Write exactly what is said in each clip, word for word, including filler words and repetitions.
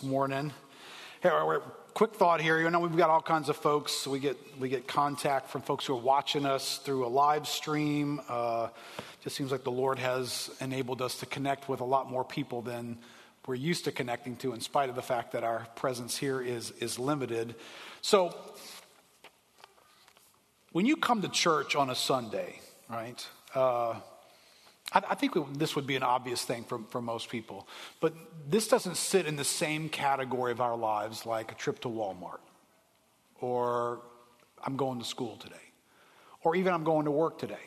this morning. Hey, we're, quick thought here. You know, we've got all kinds of folks. We get we get contact from folks who are watching us through a live stream. Uh, just seems like the Lord has enabled us to connect with a lot more people than we're used to connecting to, in spite of the fact that our presence here is is limited. So, when you come to church on a Sunday, right? Uh, I, I think we, this would be an obvious thing for, for most people, but this doesn't sit in the same category of our lives like a trip to Walmart, or I'm going to school today, or even I'm going to work today.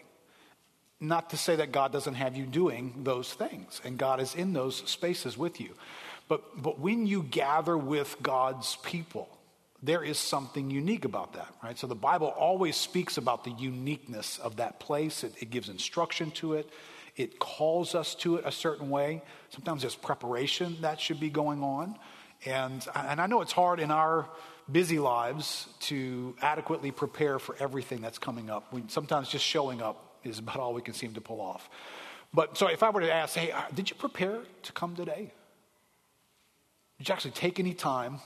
Not to say that God doesn't have you doing those things, and God is in those spaces with you. But but when you gather with God's people, there is something unique about that, right? So the Bible always speaks about the uniqueness of that place. It, it gives instruction to it. It calls us to it a certain way. Sometimes there's preparation that should be going on. And, and I know it's hard in our busy lives to adequately prepare for everything that's coming up. We, sometimes just showing up is about all we can seem to pull off. But so if I were to ask, hey, did you prepare to come today? Did you actually take any time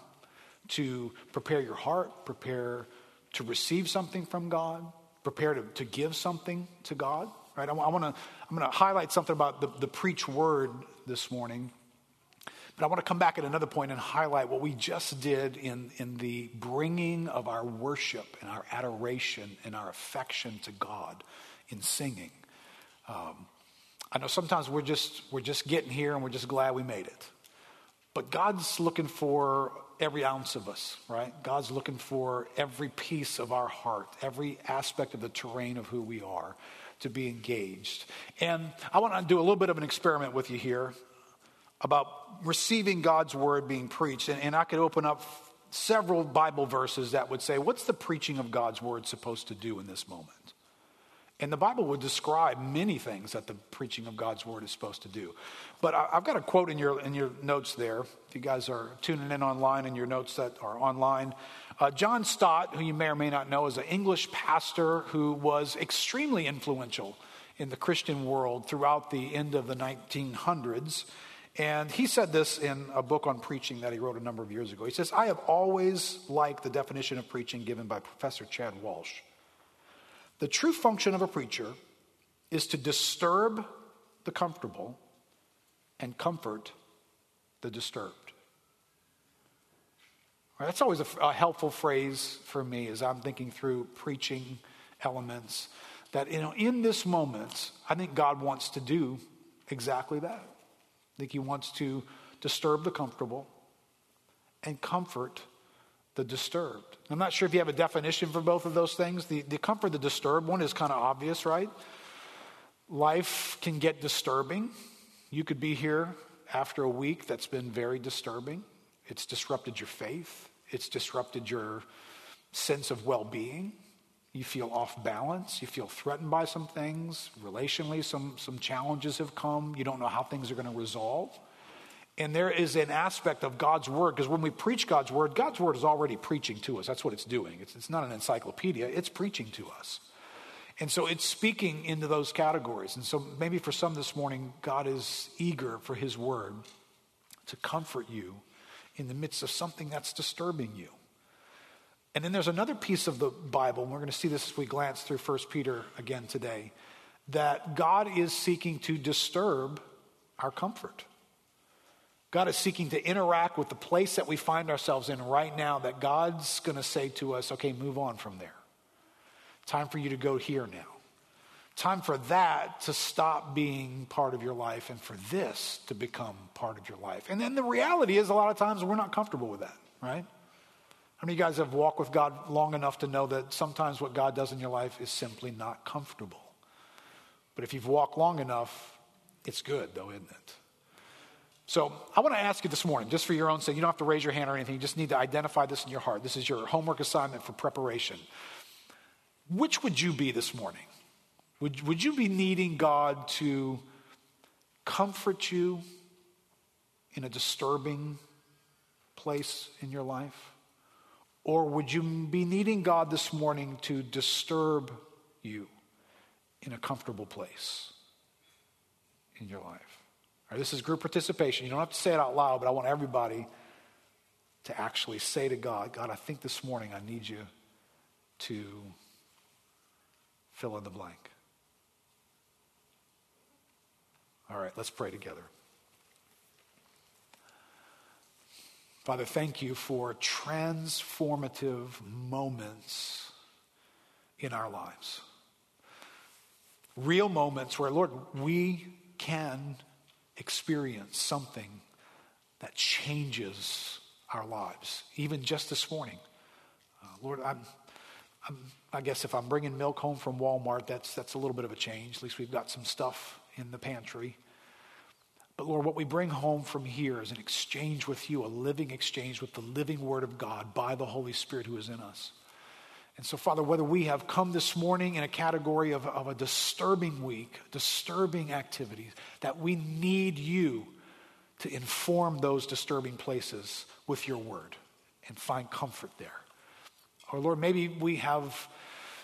to prepare your heart, prepare to receive something from God, prepare to, to give something to God, right? I, I want to, I'm going to highlight something about the, the preach word this morning, but I want to come back at another point and highlight what we just did in, in the bringing of our worship and our adoration and our affection to God in singing. Um, I know sometimes we're just, we're just getting here and we're just glad we made it, but God's looking for every ounce of us, right? God's looking for every piece of our heart, every aspect of the terrain of who we are to be engaged. And I want to do a little bit of an experiment with you here about receiving God's word being preached. And, and I could open up several Bible verses that would say, what's the preaching of God's word supposed to do in this moment? And the Bible would describe many things that the preaching of God's word is supposed to do. But I, I've got a quote in your in your notes there. If you guys are tuning in online, in your notes that are online. Uh, John Stott, who you may or may not know, is an English pastor who was extremely influential in the Christian world throughout the end of the nineteen hundreds. And he said this in a book on preaching that he wrote a number of years ago. He says, I have always liked the definition of preaching given by Professor Chad Walsh. The true function of a preacher is to disturb the comfortable and comfort the disturbed. Right, that's always a, a helpful phrase for me as I'm thinking through preaching elements. That, you know, in this moment, I think God wants to do exactly that. I think He wants to disturb the comfortable and comfort the disturbed. I'm not sure if you have a definition for both of those things. The, the comfort, the disturbed one is kind of obvious, right? Life can get disturbing. You could be here after a week that's been very disturbing. It's disrupted your faith. It's disrupted your sense of well-being. You feel off balance. You feel threatened by some things. Relationally, some, some challenges have come. You don't know how things are going to resolve. And there is an aspect of God's word, because when we preach God's word, God's word is already preaching to us. That's what it's doing. It's, it's not an encyclopedia. It's preaching to us. And so it's speaking into those categories. And so maybe for some this morning, God is eager for His word to comfort you in the midst of something that's disturbing you. And then there's another piece of the Bible, and we're going to see this as we glance through First Peter again today, that God is seeking to disturb our comfort. God is seeking to interact with the place that we find ourselves in right now, that God's going to say to us, okay, move on from there. Time for you to go here now. Time for that to stop being part of your life and for this to become part of your life. And then the reality is a lot of times we're not comfortable with that, right? How many of you guys have walked with God long enough to know that sometimes what God does in your life is simply not comfortable? But if you've walked long enough, it's good though, isn't it? So I want to ask you this morning, just for your own sake, you don't have to raise your hand or anything. You just need to identify this in your heart. This is your homework assignment for preparation. Which would you be this morning? Would, would you be needing God to comfort you in a disturbing place in your life? Or would you be needing God this morning to disturb you in a comfortable place in your life? All right, this is group participation. You don't have to say it out loud, but I want everybody to actually say to God, God, I think this morning I need you to fill in the blank. All right, let's pray together. Father, thank you for transformative moments in our lives. Real moments where, Lord, we can experience something that changes our lives, even just this morning. Uh, Lord, I'm, I'm, I guess if I'm bringing milk home from Walmart, that's, that's a little bit of a change. At least we've got some stuff in the pantry. But Lord, what we bring home from here is an exchange with you, a living exchange with the living Word of God by the Holy Spirit who is in us. And so, Father, whether we have come this morning in a category of, of a disturbing week, disturbing activities, that we need you to inform those disturbing places with your Word and find comfort there. Or, Lord, maybe we have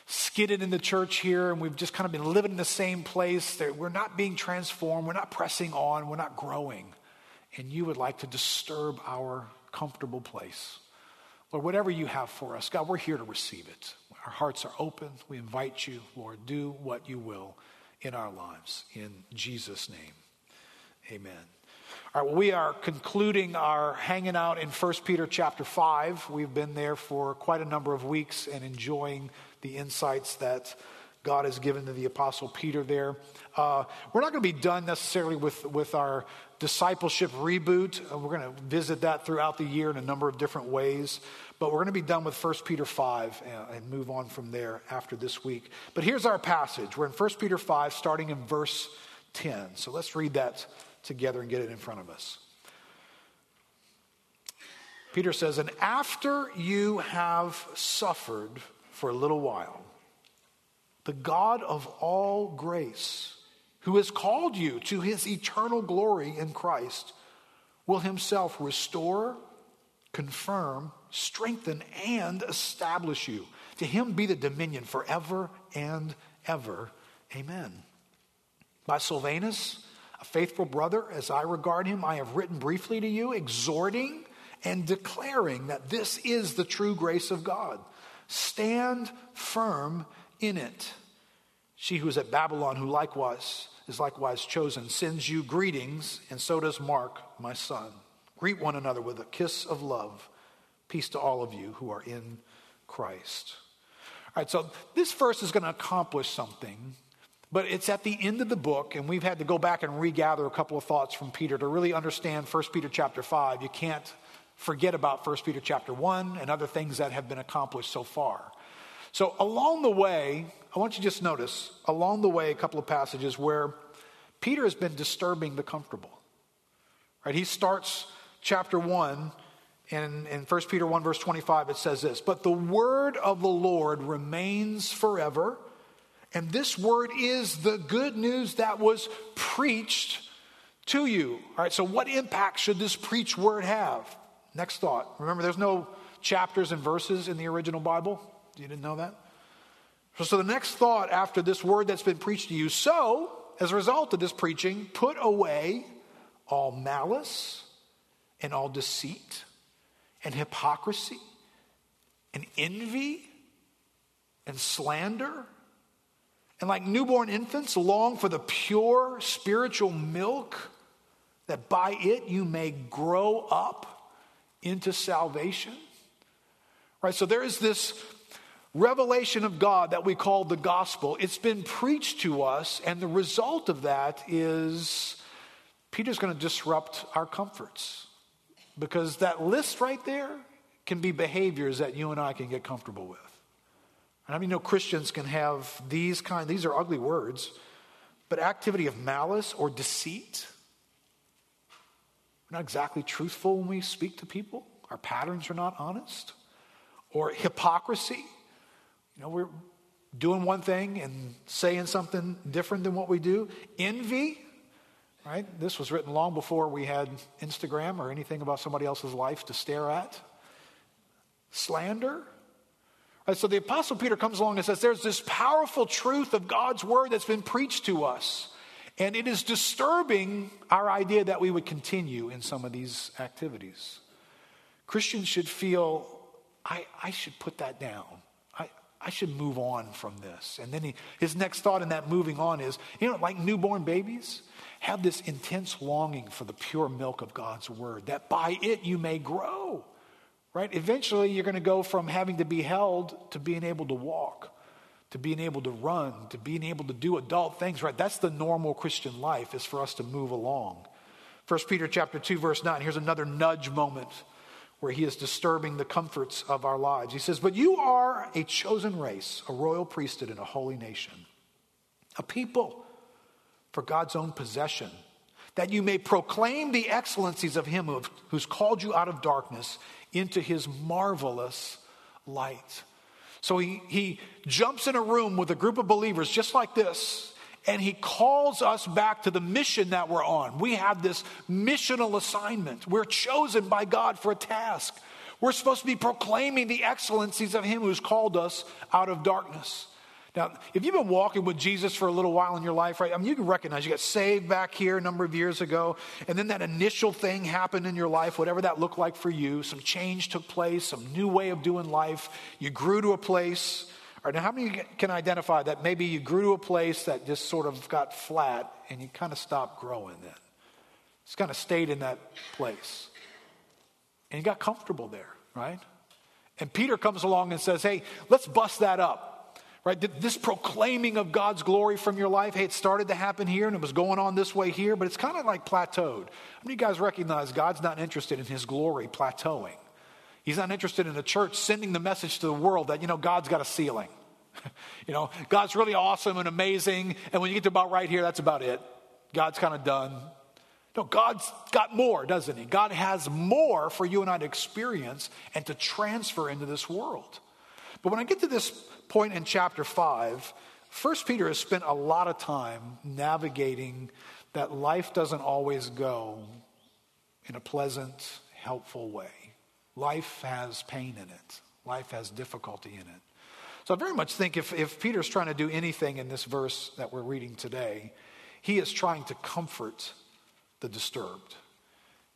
skidded in the church here and we've just kind of been living in the same place. We're not being transformed. We're not pressing on. We're not growing. And you would like to disturb our comfortable place. Lord, whatever you have for us, God, we're here to receive it. Our hearts are open. We invite you, Lord, do what you will in our lives. In Jesus' name, amen. All right, well, we are concluding our hanging out in First Peter chapter five. We've been there for quite a number of weeks and enjoying the insights that God has given to the Apostle Peter there. Uh, we're not going to be done necessarily with, with our discipleship reboot. Uh, we're going to visit that throughout the year in a number of different ways. But we're going to be done with First Peter five and, and move on from there after this week. But here's our passage. We're in First Peter five starting in verse ten. So let's read that together and get it in front of us. Peter says, "And after you have suffered for a little while, the God of all grace, who has called you to his eternal glory in Christ, will himself restore, confirm, strengthen, and establish you. To him be the dominion forever and ever. Amen. By Silvanus, a faithful brother, as I regard him, I have written briefly to you, exhorting and declaring that this is the true grace of God. Stand firm in it. She who is at Babylon, who likewise is likewise chosen, sends you greetings, and so does Mark, my son. Greet one another with a kiss of love. Peace to all of you who are in Christ." All right, so this verse is going to accomplish something, but it's at the end of the book, and we've had to go back and regather a couple of thoughts from Peter to really understand First Peter chapter five. You can't forget about First Peter chapter one and other things that have been accomplished so far. So along the way, I want you to just notice, along the way, a couple of passages where Peter has been disturbing the comfortable. Right? He starts chapter one, and in First Peter one, verse twenty-five, it says this, "But the word of the Lord remains forever, and this word is the good news that was preached to you." All right, so what impact should this preached word have? Next thought. Remember, there's no chapters and verses in the original Bible. You didn't know that? So the next thought after this word that's been preached to you, so as a result of this preaching, put away all malice and all deceit and hypocrisy and envy and slander. And like newborn infants, long for the pure spiritual milk, that by it you may grow up into salvation. Right? So there is this revelation of God that we call the gospel. It's been preached to us, and the result of that is Peter's going to disrupt our comforts, because that list right there can be behaviors that you and I can get comfortable with. And I mean, no Christians can have these kind, these are ugly words, but activity of malice or deceit. We're not exactly truthful when we speak to people. Our patterns are not honest. Or hypocrisy. You know, we're doing one thing and saying something different than what we do. Envy, right? This was written long before we had Instagram or anything about somebody else's life to stare at. Slander. Right, so the Apostle Peter comes along and says, there's this powerful truth of God's word that's been preached to us, and it is disturbing our idea that we would continue in some of these activities. Christians should feel, I, I should put that down. I, I should move on from this. And then he, his next thought in that moving on is, you know, like newborn babies, have this intense longing for the pure milk of God's word, that by it you may grow, right? Eventually, you're going to go from having to be held to being able to walk, to being able to run, to being able to do adult things, right? That's the normal Christian life, is for us to move along. First Peter chapter two, verse nine, here's another nudge moment where he is disturbing the comforts of our lives. He says, but you are a chosen race, a royal priesthood and a holy nation, a people for God's own possession, that you may proclaim the excellencies of him who's called you out of darkness into his marvelous light. So he, he jumps in a room with a group of believers just like this, and he calls us back to the mission that we're on. We have this missional assignment. We're chosen by God for a task. We're supposed to be proclaiming the excellencies of him who's called us out of darkness. Now, if you've been walking with Jesus for a little while in your life, right? I mean, you can recognize you got saved back here a number of years ago, and then that initial thing happened in your life, whatever that looked like for you. Some change took place, some new way of doing life. You grew to a place. All right, now how many can identify that maybe you grew to a place that just sort of got flat and you kind of stopped growing then? Just kind of stayed in that place. And you got comfortable there, right? And Peter comes along and says, hey, let's bust that up. Right, this proclaiming of God's glory from your life, hey, it started to happen here and it was going on this way here, but it's kind of like plateaued. How many of you guys recognize God's not interested in his glory plateauing? He's not interested in the church sending the message to the world that, you know, God's got a ceiling. You know, God's really awesome and amazing, and when you get to about right here, that's about it. God's kind of done. No, God's got more, doesn't he? God has more for you and I to experience and to transfer into this world. But when I get to this point in chapter five, First Peter has spent a lot of time navigating that life doesn't always go in a pleasant, helpful way. Life has pain in it. Life has difficulty in it. So I very much think if, if Peter's trying to do anything in this verse that we're reading today, he is trying to comfort the disturbed.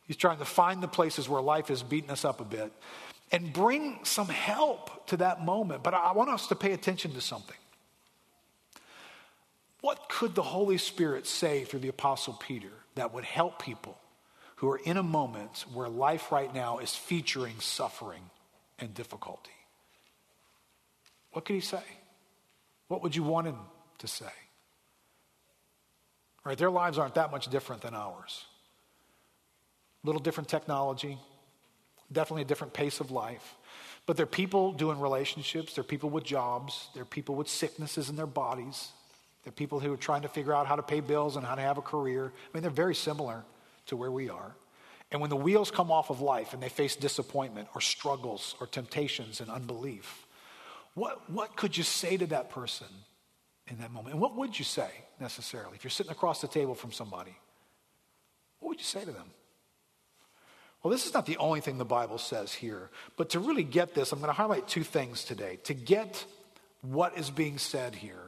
He's trying to find the places where life has beaten us up a bit and bring some help to that moment. But I want us to pay attention to something. What could the Holy Spirit say through the Apostle Peter that would help people who are in a moment where life right now is featuring suffering and difficulty? What could he say? What would you want him to say? All right, their lives aren't that much different than ours. A little different technology, definitely a different pace of life. But they're people doing relationships. They're people with jobs. They're people with sicknesses in their bodies. They're people who are trying to figure out how to pay bills and how to have a career. I mean, they're very similar to where we are. And when the wheels come off of life and they face disappointment or struggles or temptations and unbelief, what, what could you say to that person in that moment? And what would you say necessarily? If you're sitting across the table from somebody, what would you say to them? Well, this is not the only thing the Bible says here, but to really get this, I'm going to highlight two things today. To get what is being said here,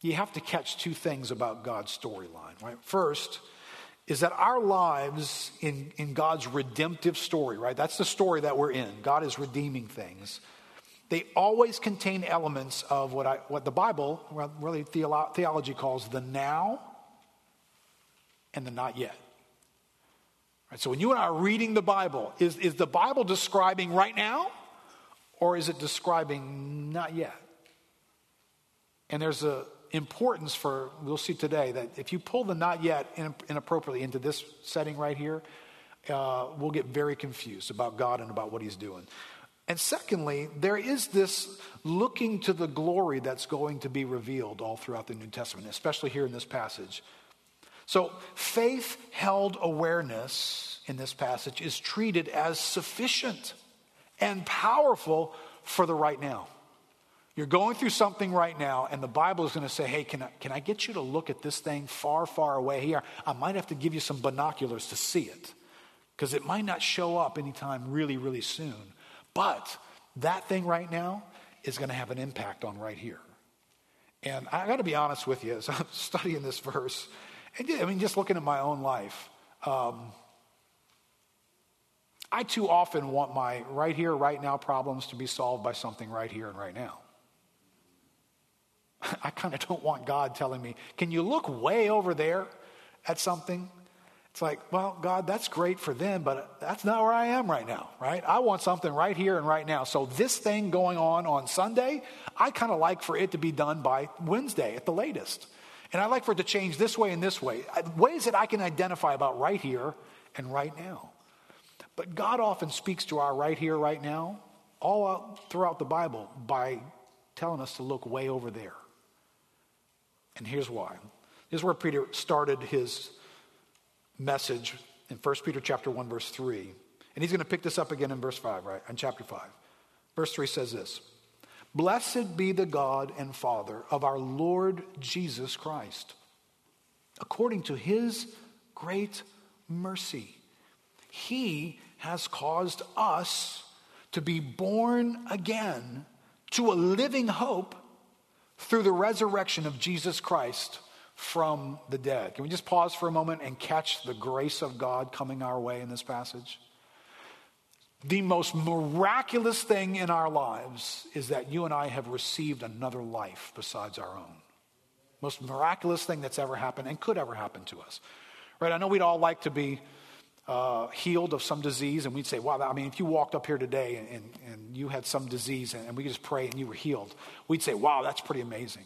you have to catch two things about God's storyline, right? First is that our lives in, in God's redemptive story, right? That's the story that we're in. God is redeeming things. They always contain elements of what I, what the Bible, really theolo- theology calls the now and the not yet. So when you and I are reading the Bible, is, is the Bible describing right now, or is it describing not yet? And there's an importance for, we'll see today, that if you pull the not yet inappropriately into this setting right here, uh, we'll get very confused about God and about what he's doing. And secondly, there is this looking to the glory that's going to be revealed all throughout the New Testament, especially here in this passage. So faith-held awareness in this passage is treated as sufficient and powerful for the right now. You're going through something right now, and the Bible is going to say, hey, can I, can I get you to look at this thing far, far away here? I might have to give you some binoculars to see it, because it might not show up anytime really, really soon. But that thing right now is going to have an impact on right here. And I got to be honest with you, as I'm studying this verse, I mean, just looking at my own life, um, I too often want my right here, right now problems to be solved by something right here and right now. I kind of don't want God telling me, can you look way over there at something? It's like, well, God, that's great for them, but that's not where I am right now, right? I want something right here and right now. So this thing going on on Sunday, I kind of like for it to be done by Wednesday at the latest. And I like for it to change this way and this way. Ways that I can identify about right here and right now. But God often speaks to our right here, right now, all out throughout the Bible by telling us to look way over there. And here's why. This is where Peter started his message in First Peter chapter one, verse three. And he's going to pick this up again in verse five, right? In chapter five. Verse three says this. Blessed be the God and Father of our Lord Jesus Christ. According to his great mercy, he has caused us to be born again to a living hope through the resurrection of Jesus Christ from the dead. Can we just pause for a moment and catch the grace of God coming our way in this passage? The most miraculous thing in our lives is that you and I have received another life besides our own. Most miraculous thing that's ever happened and could ever happen to us. Right? I know we'd all like to be uh, healed of some disease, and we'd say, wow, I mean, if you walked up here today and, and, and you had some disease and, and we could just pray and you were healed, we'd say, wow, that's pretty amazing.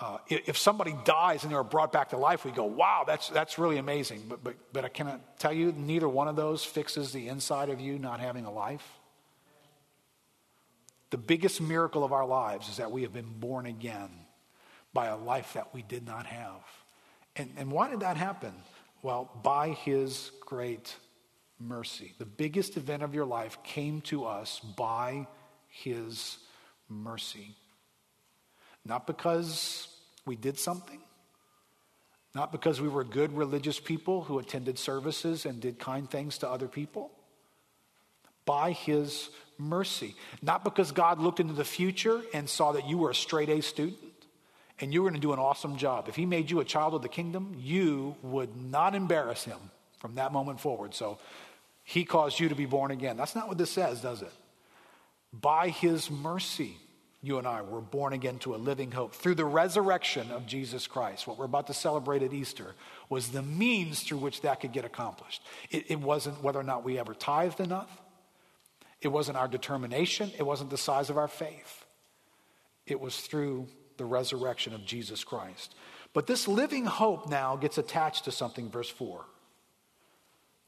Uh, if somebody dies and they're brought back to life, we go, wow, that's that's really amazing. But, but but I cannot tell you, neither one of those fixes the inside of you not having a life. The biggest miracle of our lives is that we have been born again by a life that we did not have. And, and why did that happen? Well, by his great mercy. The biggest event of your life came to us by his mercy. Not because we did something, not because we were good religious people who attended services and did kind things to other people. By his mercy. Not because God looked into the future and saw that you were a straight A student and you were going to do an awesome job. If he made you a child of the kingdom, you would not embarrass him from that moment forward. So he caused you to be born again. That's not what this says, does it? By his mercy, you and I were born again to a living hope through the resurrection of Jesus Christ. What we're about to celebrate at Easter was the means through which that could get accomplished. It, it wasn't whether or not we ever tithed enough. It wasn't our determination. It wasn't the size of our faith. It was through the resurrection of Jesus Christ. But this living hope now gets attached to something, verse four,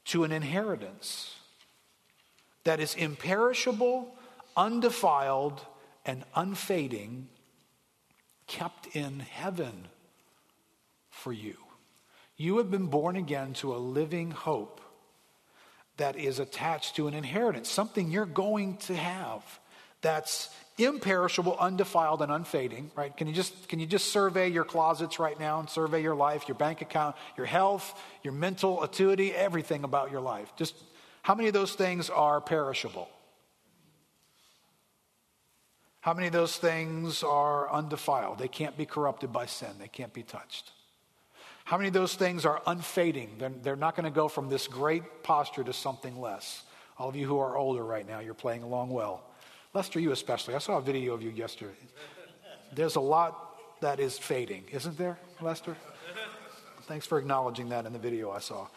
to an inheritance that is imperishable, undefiled, and unfading, kept in heaven for you. You have been born again to a living hope that is attached to an inheritance, something you're going to have that's imperishable, undefiled, and unfading, right? Can you just can you just survey your closets right now and survey your life, your bank account, your health, your mental acuity, everything about your life? Just how many of those things are perishable? How many of those things are undefiled? They can't be corrupted by sin. They can't be touched. How many of those things are unfading? They're, they're not going to go from this great posture to something less. All of you who are older right now, you're playing along well. Lester, you especially. I saw a video of you yesterday. There's a lot that is fading, isn't there, Lester? Thanks for acknowledging that in the video I saw.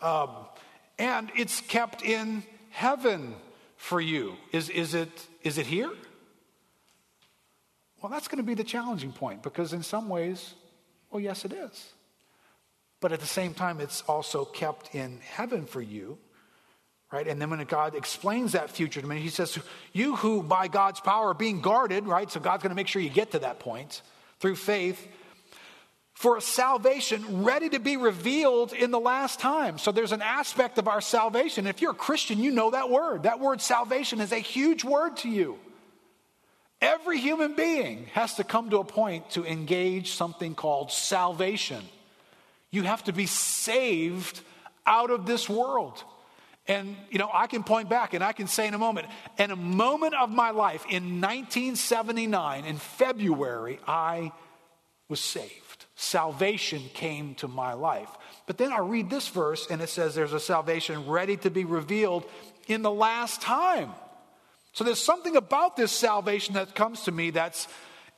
Um, and it's kept in heaven for you. Is, is it, is it here? Well, that's going to be the challenging point because in some ways, well, yes, it is. But at the same time, it's also kept in heaven for you, right? And then when God explains that future to me, he says, you who by God's power are being guarded, right? So God's going to make sure you get to that point through faith for a salvation ready to be revealed in the last time. So there's an aspect of our salvation. If you're a Christian, you know that word. That word salvation is a huge word to you. Every human being has to come to a point to engage something called salvation. You have to be saved out of this world. And, you know, I can point back and I can say in a moment, in a moment of my life in nineteen seventy-nine, in February, I was saved. Salvation came to my life. But then I read this verse and it says there's a salvation ready to be revealed in the last time. So there's something about this salvation that comes to me that's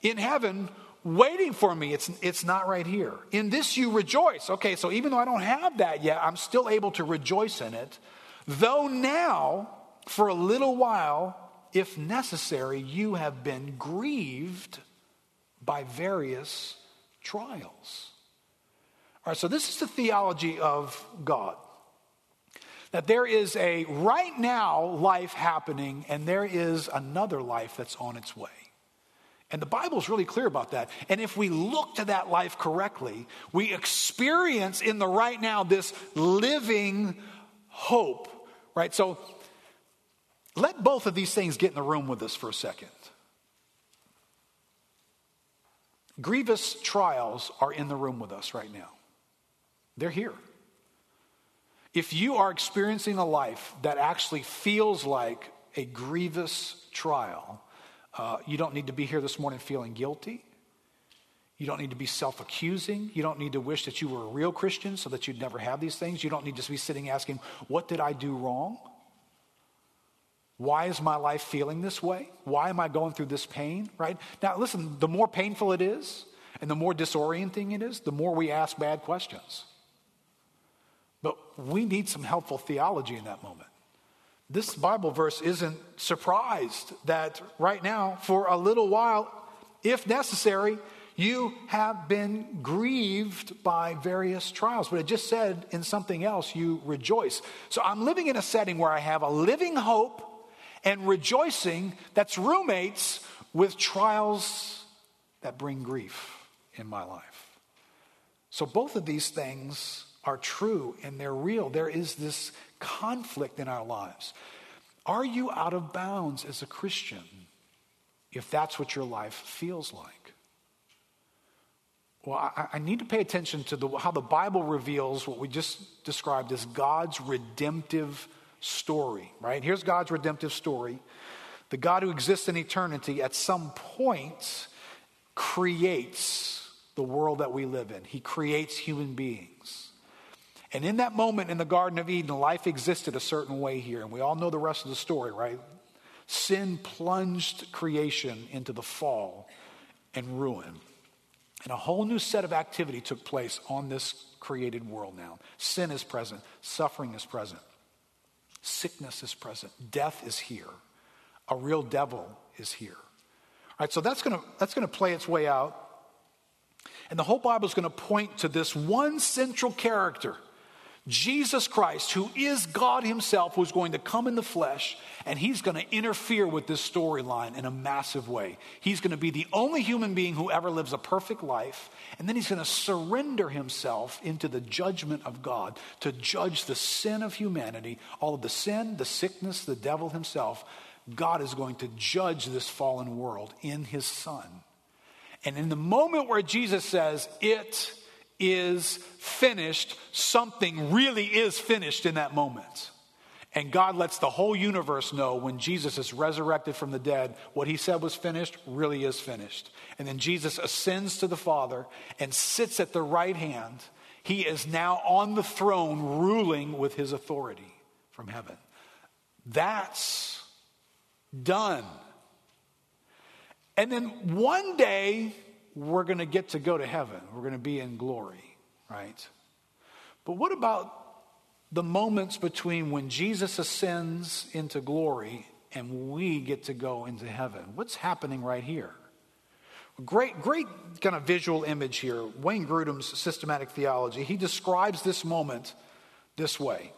in heaven waiting for me. It's, it's not right here. In this you rejoice. Okay, so even though I don't have that yet, I'm still able to rejoice in it. Though now, for a little while, if necessary, you have been grieved by various trials. All right, so this is the theology of God. That there is a right now life happening, and there is another life that's on its way. And the Bible's really clear about that. And if we look to that life correctly, we experience in the right now this living hope, right? So let both of these things get in the room with us for a second. Grievous trials are in the room with us right now. They're here. If you are experiencing a life that actually feels like a grievous trial, uh, you don't need to be here this morning feeling guilty. You don't need to be self-accusing. You don't need to wish that you were a real Christian so that you'd never have these things. You don't need to be sitting asking, what did I do wrong? Why is my life feeling this way? Why am I going through this pain, right? Now, listen, the more painful it is and the more disorienting it is, the more we ask bad questions. But we need some helpful theology in that moment. This Bible verse isn't surprised that right now, for a little while, if necessary, you have been grieved by various trials. But it just said in something else, you rejoice. So I'm living in a setting where I have a living hope and rejoicing that's roommates with trials that bring grief in my life. So both of these things are true and they're real. There is this conflict in our lives. Are you out of bounds as a Christian if that's what your life feels like? Well, I, I need to pay attention to the, how the Bible reveals what we just described as God's redemptive story, right? Here's God's redemptive story. The God who exists in eternity at some point creates the world that we live in. He creates human beings. And in that moment in the Garden of Eden, life existed a certain way here. And we all know the rest of the story, right? Sin plunged creation into the fall and ruin. And a whole new set of activity took place on this created world now. Sin is present. Suffering is present. Sickness is present. Death is here. A real devil is here. All right, so that's going to that's going to play its way out. And the whole Bible is going to point to this one central character, Jesus Christ, who is God himself, who's going to come in the flesh, and he's going to interfere with this storyline in a massive way. He's going to be the only human being who ever lives a perfect life, and then he's going to surrender himself into the judgment of God to judge the sin of humanity, all of the sin, the sickness, the devil himself. God is going to judge this fallen world in his Son. And in the moment where Jesus says, it is finished, something really is finished in that moment. And God lets the whole universe know when Jesus is resurrected from the dead, what he said was finished really is finished. And then Jesus ascends to the Father and sits at the right hand. He is now on the throne, ruling with his authority from heaven. That's done. And then one day, we're going to get to go to heaven. We're going to be in glory, right? But what about the moments between when Jesus ascends into glory and we get to go into heaven? What's happening right here? Great, great kind of visual image here. Wayne Grudem's systematic theology, he describes this moment this way.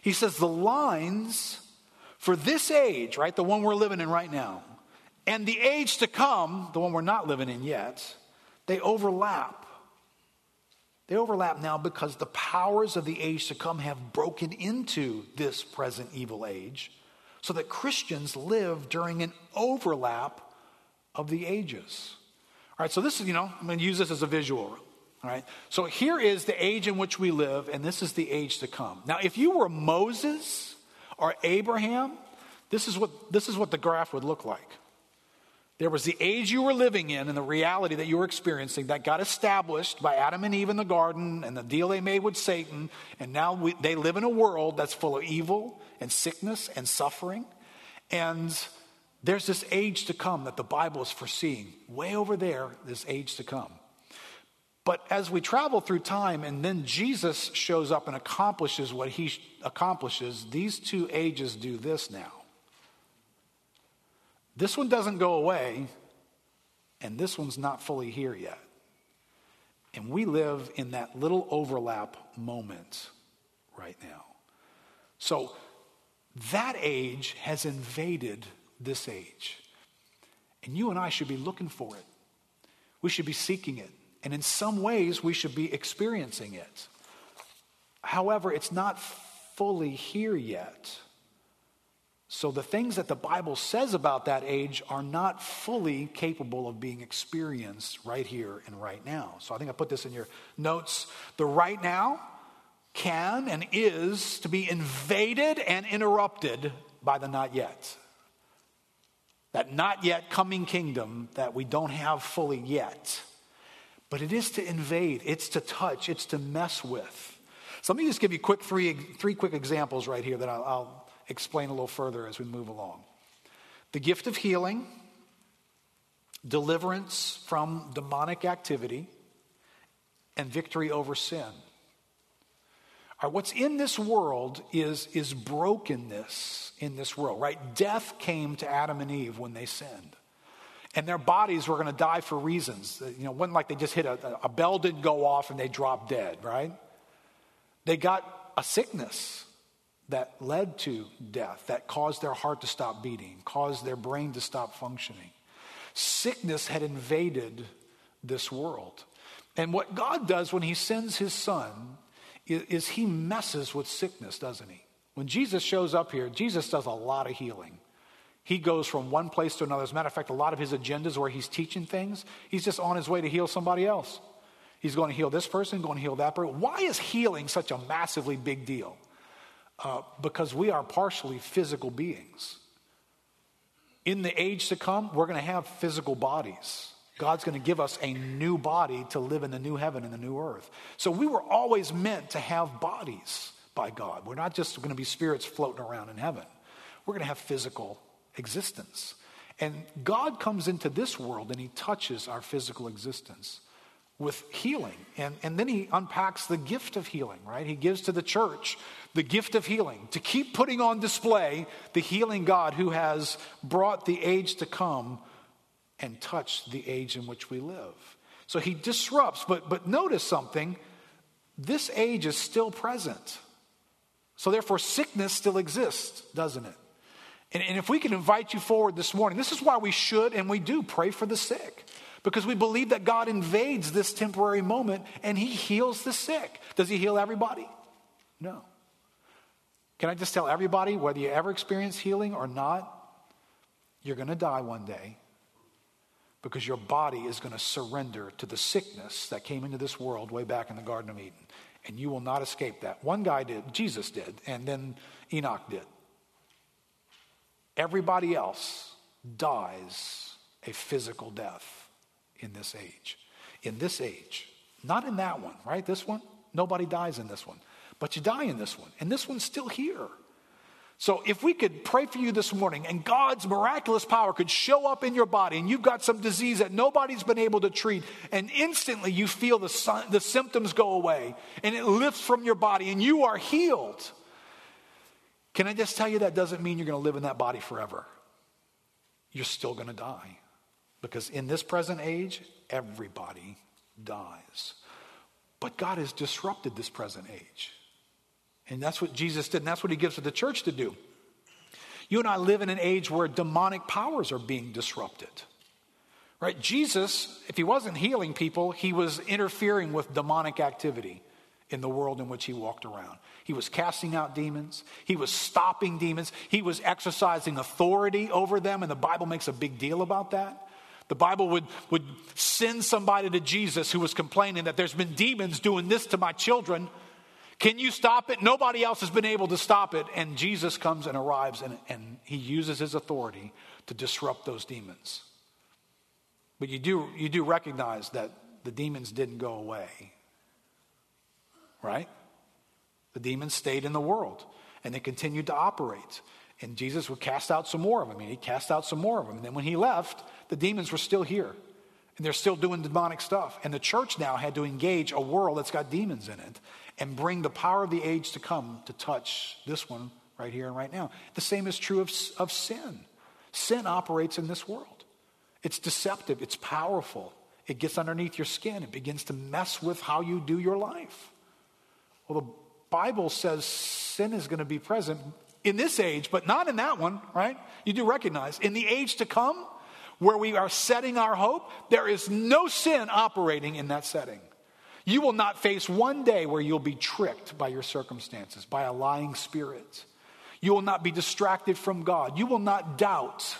He says the lines for this age, right, the one we're living in right now, and the age to come, the one we're not living in yet, they overlap. They overlap now because the powers of the age to come have broken into this present evil age so that Christians live during an overlap of the ages. All right, so this is, you know, I'm going to use this as a visual. All right, so here is the age in which we live, and this is the age to come. Now, if you were Moses or Abraham, this is what this is what the graph would look like. There was the age you were living in and the reality that you were experiencing that got established by Adam and Eve in the garden and the deal they made with Satan. And now we, they live in a world that's full of evil and sickness and suffering. And there's this age to come that the Bible is foreseeing. Way over there, this age to come. But as we travel through time and then Jesus shows up and accomplishes what he accomplishes, these two ages do this now. This one doesn't go away, and this one's not fully here yet. And we live in that little overlap moment right now. So that age has invaded this age. And you and I should be looking for it. We should be seeking it. And in some ways, we should be experiencing it. However, it's not fully here yet. So the things that the Bible says about that age are not fully capable of being experienced right here and right now. So I think I put this in your notes. The right now can and is to be invaded and interrupted by the not yet. That not yet coming kingdom that we don't have fully yet. But it is to invade. It's to touch. It's to mess with. So let me just give you quick three, three quick examples right here that I'll... I'll explain a little further as we move along. The gift of healing, deliverance from demonic activity, and victory over sin. All right, what's in this world is, is brokenness in this world, right? Death came to Adam and Eve when they sinned. And their bodies were going to die for reasons. You know, it wasn't like they just hit a, a bell didn't go off and they dropped dead, right? They got a sickness that led to death, that caused their heart to stop beating, caused their brain to stop functioning. Sickness had invaded this world. And what God does when he sends his son is, is he messes with sickness, doesn't he? When Jesus shows up here, Jesus does a lot of healing. He goes from one place to another. As a matter of fact, a lot of his agendas where he's teaching things, he's just on his way to heal somebody else. He's going to heal this person, going to heal that person. Why is healing such a massively big deal? Uh, because we are partially physical beings. In the age to come, we're going to have physical bodies. God's going to give us a new body to live in the new heaven and the new earth. So we were always meant to have bodies by God. We're not just going to be spirits floating around in heaven. We're going to have physical existence. And God comes into this world and he touches our physical existence with healing. And, and then he unpacks the gift of healing, right? He gives to the church the gift of healing to keep putting on display the healing God who has brought the age to come and touched the age in which we live. So he disrupts, but, but notice something. This age is still present. So therefore sickness still exists, doesn't it? And, and if we can invite you forward this morning, this is why we should and we do pray for the sick. Because we believe that God invades this temporary moment and he heals the sick. Does he heal everybody? No. Can I just tell everybody, whether you ever experience healing or not, you're going to die one day because your body is going to surrender to the sickness that came into this world way back in the Garden of Eden. And you will not escape that. One guy did, Jesus did, and then Enoch did. Everybody else dies a physical death. In this age, in this age, not in that one, right? This one, nobody dies in this one, but you die in this one, and this one's still here. So if we could pray for you this morning and God's miraculous power could show up in your body and you've got some disease that nobody's been able to treat and instantly you feel the, the symptoms go away and it lifts from your body and you are healed. Can I just tell you that doesn't mean you're going to live in that body forever. You're still going to die. Because in this present age, everybody dies. But God has disrupted this present age. And that's what Jesus did, and that's what he gives to the church to do. You and I live in an age where demonic powers are being disrupted. Right? Jesus, if he wasn't healing people, he was interfering with demonic activity in the world in which he walked around. He was casting out demons. He was stopping demons. He was exercising authority over them, and the Bible makes a big deal about that. The Bible would, would send somebody to Jesus who was complaining that there's been demons doing this to my children. Can you stop it? Nobody else has been able to stop it. And Jesus comes and arrives and, and he uses his authority to disrupt those demons. But you do you do recognize that the demons didn't go away, right? The demons stayed in the world, and they continued to operate. And Jesus would cast out some more of them. And he cast out some more of them. And then when he left, the demons were still here. And they're still doing demonic stuff. And the church now had to engage a world that's got demons in it and bring the power of the age to come to touch this one right here and right now. The same is true of, of sin. Sin operates in this world. It's deceptive. It's powerful. It gets underneath your skin. It begins to mess with how you do your life. Well, the Bible says sin is going to be present in this age, but not in that one, right? You do recognize. In the age to come, where we are setting our hope, there is no sin operating in that setting. You will not face one day where you'll be tricked by your circumstances, by a lying spirit. You will not be distracted from God. You will not doubt.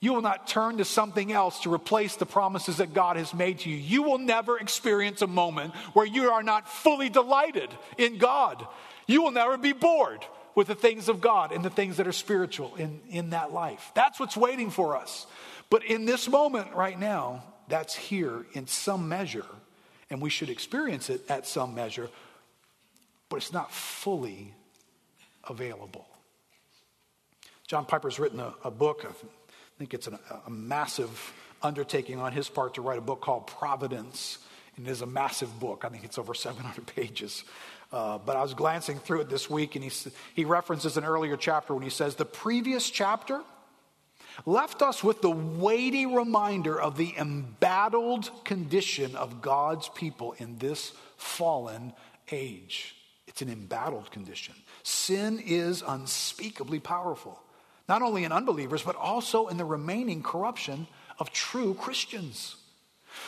You will not turn to something else to replace the promises that God has made to you. You will never experience a moment where you are not fully delighted in God. You will never be bored with the things of God and the things that are spiritual in, in that life. That's what's waiting for us. But in this moment right now, that's here in some measure, and we should experience it at some measure, but it's not fully available. John Piper's written a, a book. I think it's an, a massive undertaking on his part to write a book called Providence, and it is a massive book. I think it's over seven hundred pages. Uh, but I was glancing through it this week, and he, he references an earlier chapter when he says, the previous chapter left us with the weighty reminder of the embattled condition of God's people in this fallen age. It's an embattled condition. Sin is unspeakably powerful, not only in unbelievers, but also in the remaining corruption of true Christians.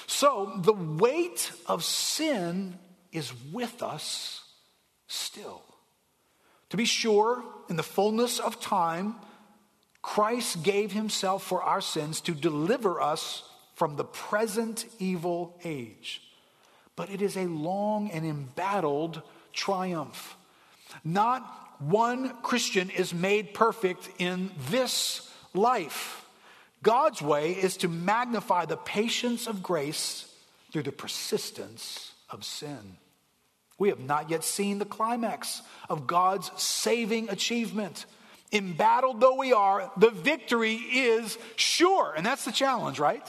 So the weight of sin is with us still. To be sure, in the fullness of time, Christ gave himself for our sins to deliver us from the present evil age. But it is a long and embattled triumph. Not one Christian is made perfect in this life. God's way is to magnify the patience of grace through the persistence of sin. We have not yet seen the climax of God's saving achievement. Embattled though we are, the victory is sure. And that's the challenge, right?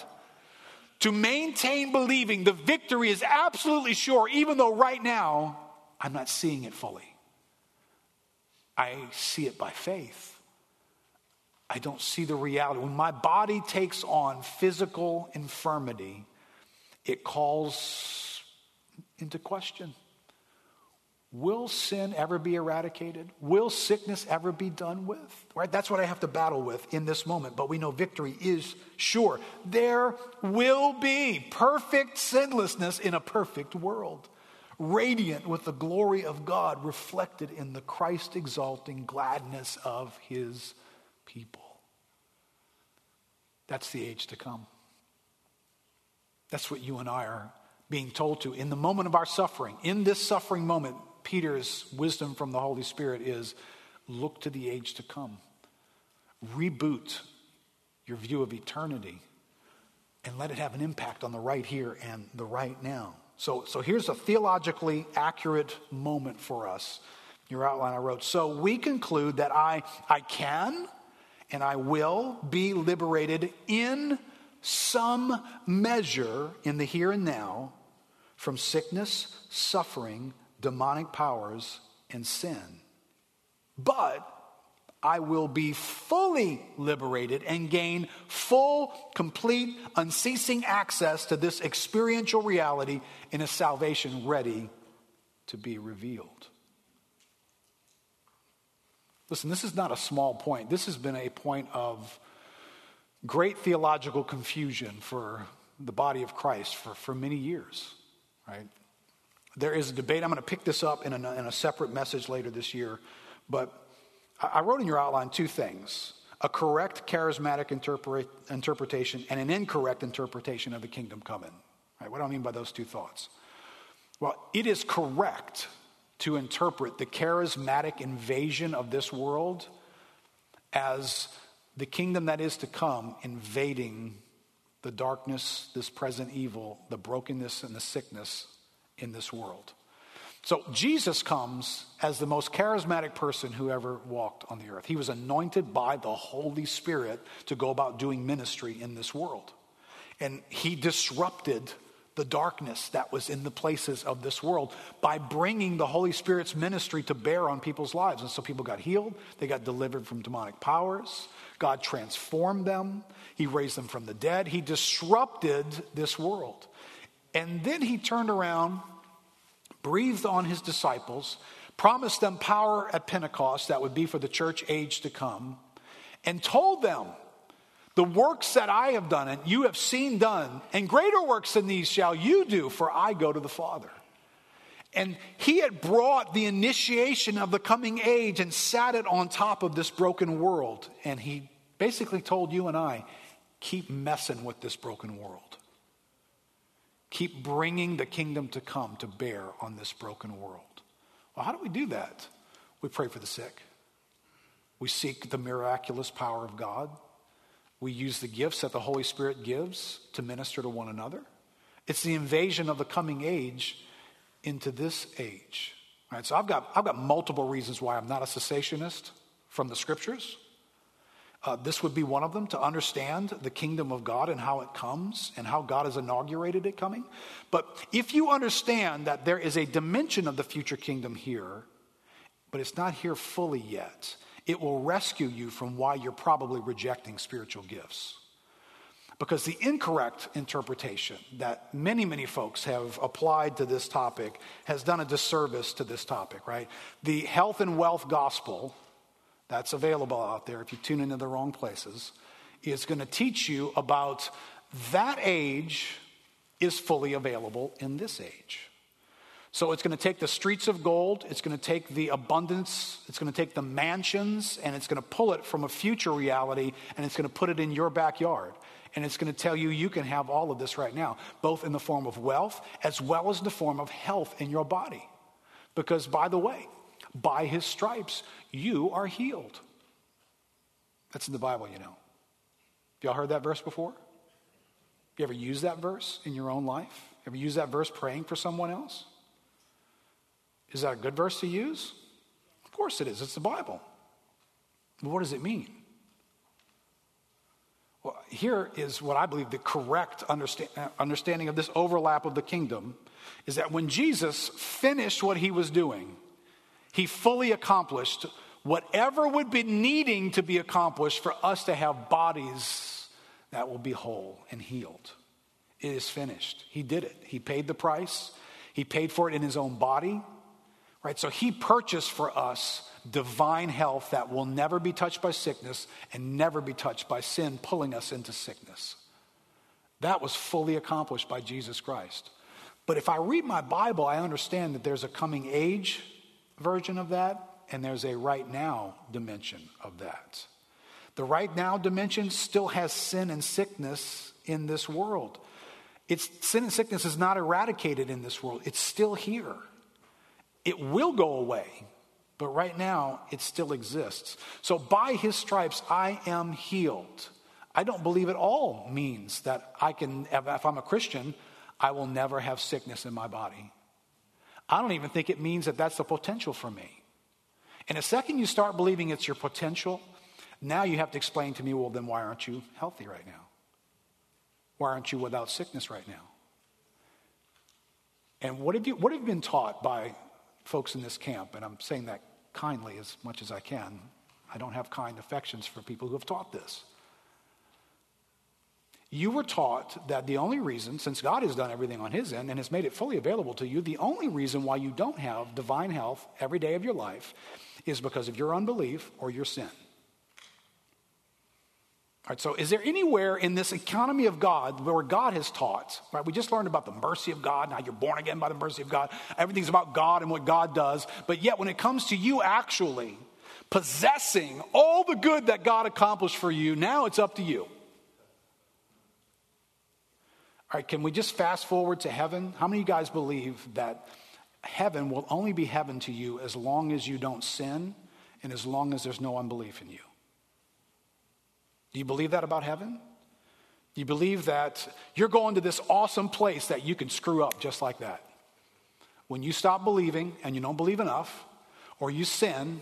To maintain believing the victory is absolutely sure, even though right now I'm not seeing it fully. I see it by faith. I don't see the reality. When my body takes on physical infirmity, it calls into question. Will sin ever be eradicated? Will sickness ever be done with? Right? That's what I have to battle with in this moment. But we know victory is sure. There will be perfect sinlessness in a perfect world, radiant with the glory of God reflected in the Christ-exalting gladness of his people. That's the age to come. That's what you and I are being told to in the moment of our suffering. In this suffering moment, Peter's wisdom from the Holy Spirit is look to the age to come. Reboot your view of eternity and let it have an impact on the right here and the right now. So, so here's a theologically accurate moment for us. Your outline I wrote. So we conclude that I, I can and I will be liberated in some measure in the here and now from sickness, suffering, demonic powers, and sin. But I will be fully liberated and gain full, complete, unceasing access to this experiential reality in a salvation ready to be revealed. Listen, this is not a small point. This has been a point of great theological confusion for the body of Christ for, for many years, right? There is a debate. I'm going to pick this up in a, in a separate message later this year. But I wrote in your outline two things: a correct charismatic interpret, interpretation and an incorrect interpretation of the kingdom coming. Right? What do I mean by those two thoughts? Well, it is correct to interpret the charismatic invasion of this world as the kingdom that is to come invading the darkness, this present evil, the brokenness and the sickness in this world. So Jesus comes as the most charismatic person who ever walked on the earth. He was anointed by the Holy Spirit to go about doing ministry in this world. And he disrupted the darkness that was in the places of this world by bringing the Holy Spirit's ministry to bear on people's lives. And so people got healed. They got delivered from demonic powers. God transformed them. He raised them from the dead. He disrupted this world. And then he turned around, breathed on his disciples, promised them power at Pentecost that would be for the church age to come, and told them, the works that I have done and you have seen done, and greater works than these shall you do, for I go to the Father. And he had brought the initiation of the coming age and sat it on top of this broken world. And he basically told you and I, keep messing with this broken world. Keep bringing the kingdom to come to bear on this broken world. Well, how do we do that? We pray for the sick. We seek the miraculous power of God. We use the gifts that the Holy Spirit gives to minister to one another. It's the invasion of the coming age into this age. All right, so I've got, I've got multiple reasons why I'm not a cessationist from the scriptures. Uh, this would be one of them, to understand the kingdom of God and how it comes and how God has inaugurated it coming. But if you understand that there is a dimension of the future kingdom here, but it's not here fully yet, it will rescue you from why you're probably rejecting spiritual gifts. Because the incorrect interpretation that many, many folks have applied to this topic has done a disservice to this topic, right? The health and wealth gospel that's available out there, if you tune into the wrong places, is going to teach you about that age is fully available in this age. So it's going to take the streets of gold, it's going to take the abundance, it's going to take the mansions, and it's going to pull it from a future reality, and it's going to put it in your backyard. And it's going to tell you you can have all of this right now, both in the form of wealth as well as the form of health in your body. Because, by the way, by his stripes, you are healed. That's in the Bible, you know. Have y'all heard that verse before? You ever use that verse in your own life? Ever use that verse praying for someone else? Is that a good verse to use? Of course it is. It's the Bible. But what does it mean? Well, here is what I believe the correct understand, understanding of this overlap of the kingdom is that when Jesus finished what he was doing, he fully accomplished whatever would be needing to be accomplished for us to have bodies that will be whole and healed. It is finished. He did it. He paid the price. He paid for it in his own body. Right, so he purchased for us divine health that will never be touched by sickness and never be touched by sin pulling us into sickness. That was fully accomplished by Jesus Christ. But if I read my Bible, I understand that there's a coming age version of that, and there's a right now dimension of that. The right now dimension still has sin and sickness in this world. It's, sin and sickness is not eradicated in this world. It's still here. It will go away, but right now it still exists. So by his stripes, I am healed. I don't believe at all means that I can, if I'm a Christian, I will never have sickness in my body. I don't even think it means that that's the potential for me. And the second you start believing it's your potential, now you have to explain to me, well, then why aren't you healthy right now? Why aren't you without sickness right now? And what have you, what have you been taught by folks in this camp, and I'm saying that kindly as much as I can. I don't have kind affections for people who have taught this. You were taught that the only reason, since God has done everything on his end and has made it fully available to you, the only reason why you don't have divine health every day of your life is because of your unbelief or your sin. All right, so is there anywhere in this economy of God where God has taught, right? We just learned about the mercy of God, now you're born again by the mercy of God. Everything's about God and what God does. But yet when it comes to you actually possessing all the good that God accomplished for you, now it's up to you. All right, can we just fast forward to heaven? How many of you guys believe that heaven will only be heaven to you as long as you don't sin and as long as there's no unbelief in you? Do you believe that about heaven? You believe that you're going to this awesome place that you can screw up just like that. When you stop believing and you don't believe enough, or you sin,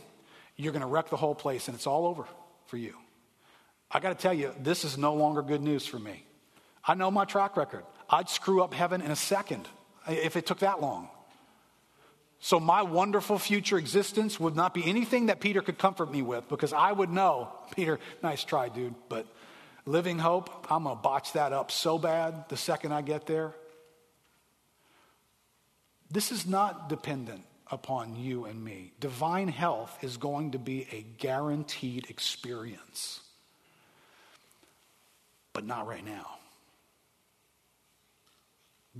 you're going to wreck the whole place and it's all over for you. I got to tell you, this is no longer good news for me. I know my track record. I'd screw up heaven in a second if it took that long. So my wonderful future existence would not be anything that Peter could comfort me with, because I would know, Peter, nice try, dude, but living hope, I'm going to botch that up so bad the second I get there. This is not dependent upon you and me. Divine health is going to be a guaranteed experience, but not right now.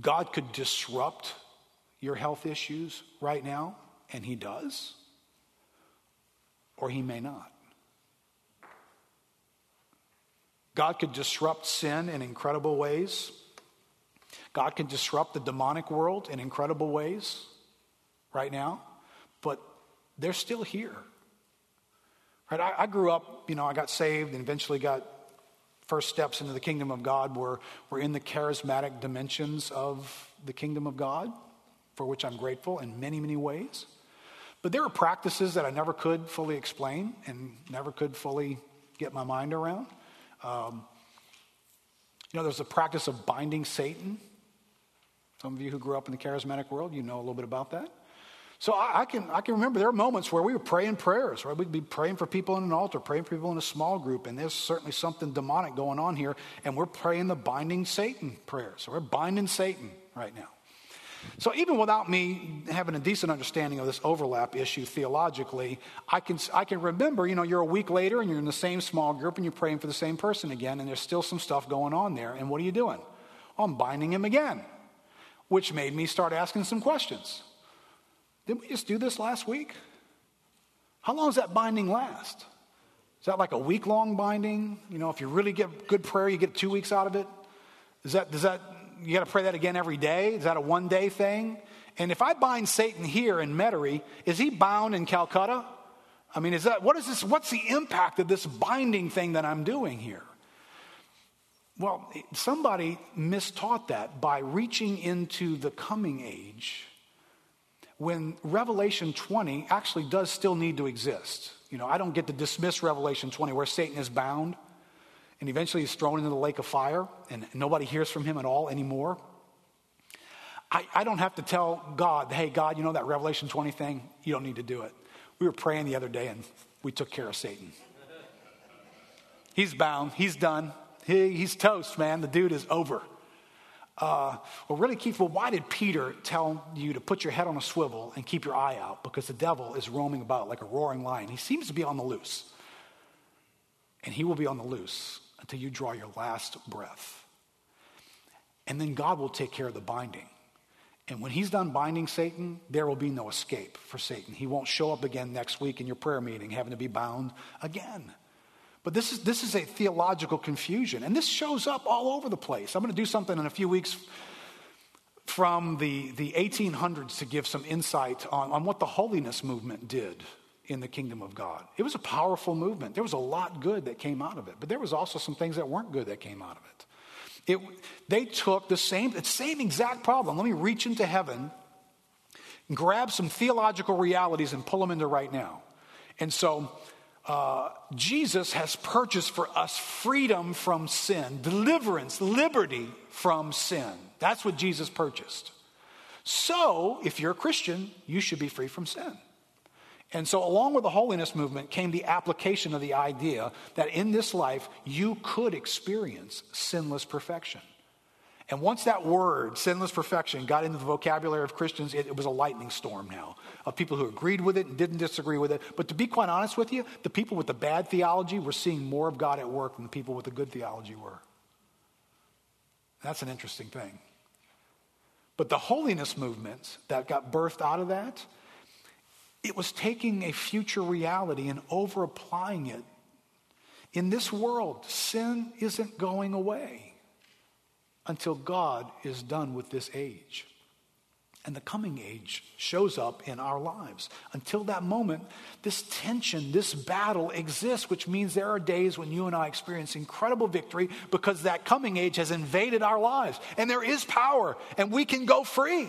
God could disrupt your health issues right now, and he does, or he may not. God could disrupt sin in incredible ways. God can disrupt the demonic world in incredible ways right now, but they're still here. Right? I, I grew up, you know, I got saved and eventually got first steps into the kingdom of God were, were in the charismatic dimensions of the kingdom of God, for which I'm grateful in many, many ways. But there are practices that I never could fully explain and never could fully get my mind around. Um, you know, there's the practice of binding Satan. Some of you who grew up in the charismatic world, you know a little bit about that. So I, I can I can remember there are moments where we were praying prayers, right? We'd be praying for people in an altar, praying for people in a small group, and there's certainly something demonic going on here, and we're praying the binding Satan prayer. So we're binding Satan right now. So even without me having a decent understanding of this overlap issue theologically, I can I can remember, you know, you're a week later and you're in the same small group and you're praying for the same person again, and there's still some stuff going on there. And what are you doing? Oh, I'm binding him again, which made me start asking some questions. Didn't we just do this last week? How long does that binding last? Is that like a week-long binding? You know, if you really get good prayer, you get two weeks out of it. Is that does that... You got to pray that again every day? Is that a one-day thing? And if I bind Satan here in Metairie, is he bound in Calcutta? I mean, is that what is this? What's the impact of this binding thing that I'm doing here? Well, somebody mistaught that by reaching into the coming age, when Revelation twenty actually does still need to exist. You know, I don't get to dismiss Revelation twenty where Satan is bound. And eventually he's thrown into the lake of fire and nobody hears from him at all anymore. I, I don't have to tell God, hey, God, you know that Revelation twenty thing? You don't need to do it. We were praying the other day and we took care of Satan. He's bound. He's done. He, he's toast, man. The dude is over. Uh, well, really, Keith, well, why did Peter tell you to put your head on a swivel and keep your eye out? Because the devil is roaming about like a roaring lion. He seems to be on the loose. And he will be on the loose until you draw your last breath. And then God will take care of the binding. And when he's done binding Satan, there will be no escape for Satan. He won't show up again next week in your prayer meeting having to be bound again. But this is this is a theological confusion. And this shows up all over the place. I'm going to do something in a few weeks from the, the eighteen hundreds to give some insight on, on what the holiness movement did in the kingdom of God. It was a powerful movement. There was a lot good that came out of it, but there was also some things that weren't good that came out of it. It they took the same, the same exact problem. Let me reach into heaven, and grab some theological realities and pull them into right now. And so uh, Jesus has purchased for us freedom from sin, deliverance, liberty from sin. That's what Jesus purchased. So if you're a Christian, you should be free from sin. And so along with the holiness movement came the application of the idea that in this life, you could experience sinless perfection. And once that word, sinless perfection, got into the vocabulary of Christians, it, it was a lightning storm now of people who agreed with it and didn't disagree with it. But to be quite honest with you, the people with the bad theology were seeing more of God at work than the people with the good theology were. That's an interesting thing. But the holiness movement that got birthed out of that, it was taking a future reality and over-applying it. In this world, sin isn't going away until God is done with this age. And the coming age shows up in our lives. Until that moment, this tension, this battle exists, which means there are days when you and I experience incredible victory because that coming age has invaded our lives. And there is power, and we can go free.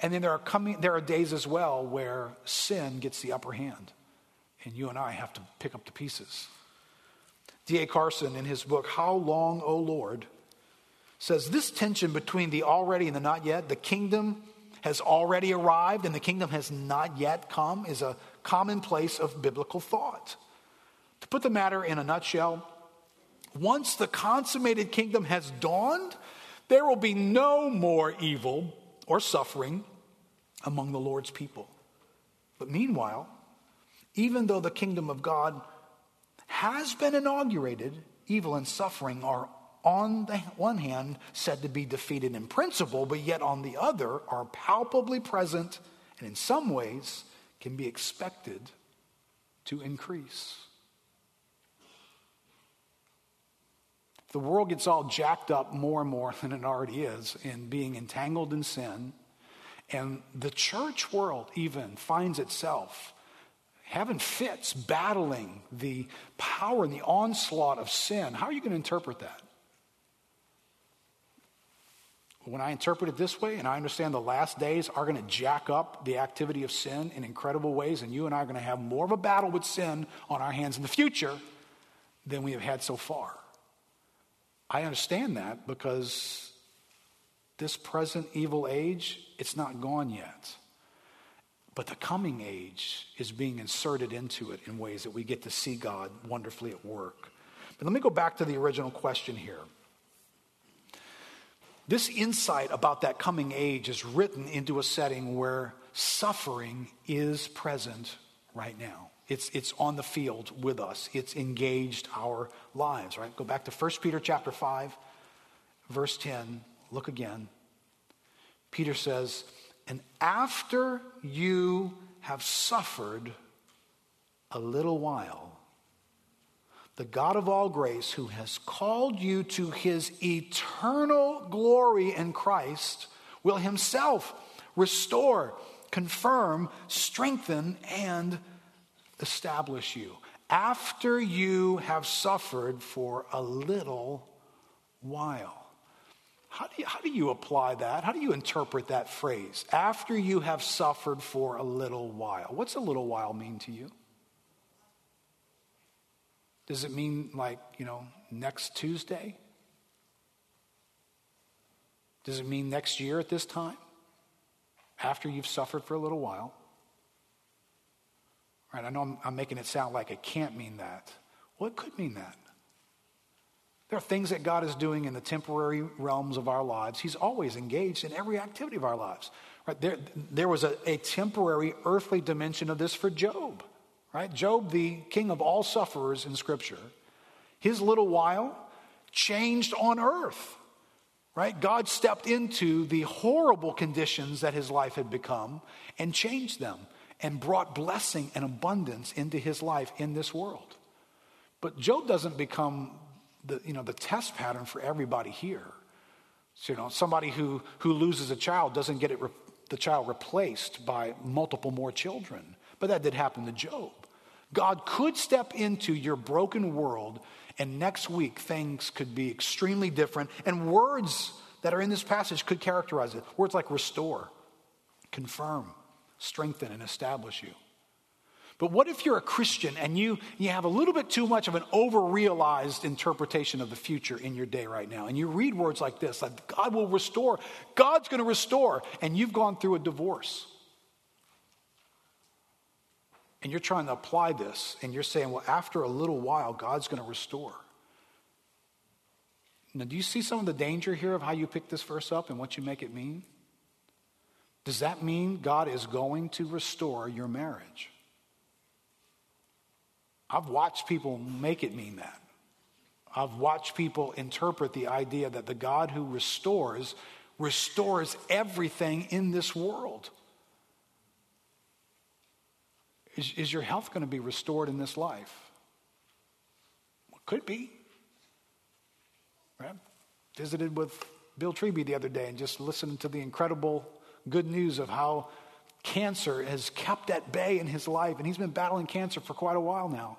And then there are coming, there are days as well where sin gets the upper hand, and you and I have to pick up the pieces. D A Carson, in his book, How Long, O Lord, says this tension between the already and the not yet, the kingdom has already arrived and the kingdom has not yet come, is a commonplace of biblical thought. To put the matter in a nutshell, once the consummated kingdom has dawned, there will be no more evil or suffering among the Lord's people. But meanwhile, even though the kingdom of God has been inaugurated, evil and suffering are on the one hand said to be defeated in principle, but yet on the other are palpably present and in some ways can be expected to increase. The world gets all jacked up more and more than it already is in being entangled in sin. And the church world even finds itself having fits, battling the power and the onslaught of sin. How are you going to interpret that? When I interpret it this way, and I understand the last days are going to jack up the activity of sin in incredible ways, and you and I are going to have more of a battle with sin on our hands in the future than we have had so far. I understand that because this present evil age, it's not gone yet. But the coming age is being inserted into it in ways that we get to see God wonderfully at work. But let me go back to the original question here. This insight about that coming age is written into a setting where suffering is present right now. It's, it's on the field with us. It's engaged our lives, right? Go back to First Peter chapter five, verse ten. Look again. Peter says, and after you have suffered a little while, the God of all grace, who has called you to his eternal glory in Christ, will himself restore, confirm, strengthen, and establish you after you have suffered for a little while. How do you, how do you apply that? How do you interpret that phrase? After you have suffered for a little while. What's a little while mean to you? Does it mean like, you know, next Tuesday? Does it mean next year at this time? After you've suffered for a little while? Right, I know I'm, I'm making it sound like it can't mean that. Well, it could mean that. There are things that God is doing in the temporary realms of our lives. He's always engaged in every activity of our lives. Right? There, there was a, a temporary earthly dimension of this for Job. Right? Job, the king of all sufferers in Scripture, his little while changed on earth. Right? God stepped into the horrible conditions that his life had become and changed them, and brought blessing and abundance into his life in this world. But Job doesn't become the, you know, the test pattern for everybody here. So, you know, somebody who, who loses a child doesn't get it re- the child replaced by multiple more children. But that did happen to Job. God could step into your broken world, and next week things could be extremely different, and words that are in this passage could characterize it. Words like restore, confirm, strengthen, and establish you. But what if you're a Christian and you, you have a little bit too much of an over-realized interpretation of the future in your day right now, and you read words like this, like God will restore, God's going to restore, and you've gone through a divorce. And you're trying to apply this, and you're saying, well, after a little while, God's going to restore. Now, do you see some of the danger here of how you pick this verse up and what you make it mean? Does that mean God is going to restore your marriage? I've watched people make it mean that. I've watched people interpret the idea that the God who restores, restores everything in this world. Is, is your health going to be restored in this life? Well, could be. Right? Visited with Bill Treby the other day and just listened to the incredible good news of how cancer has kept at bay in his life, and he's been battling cancer for quite a while now.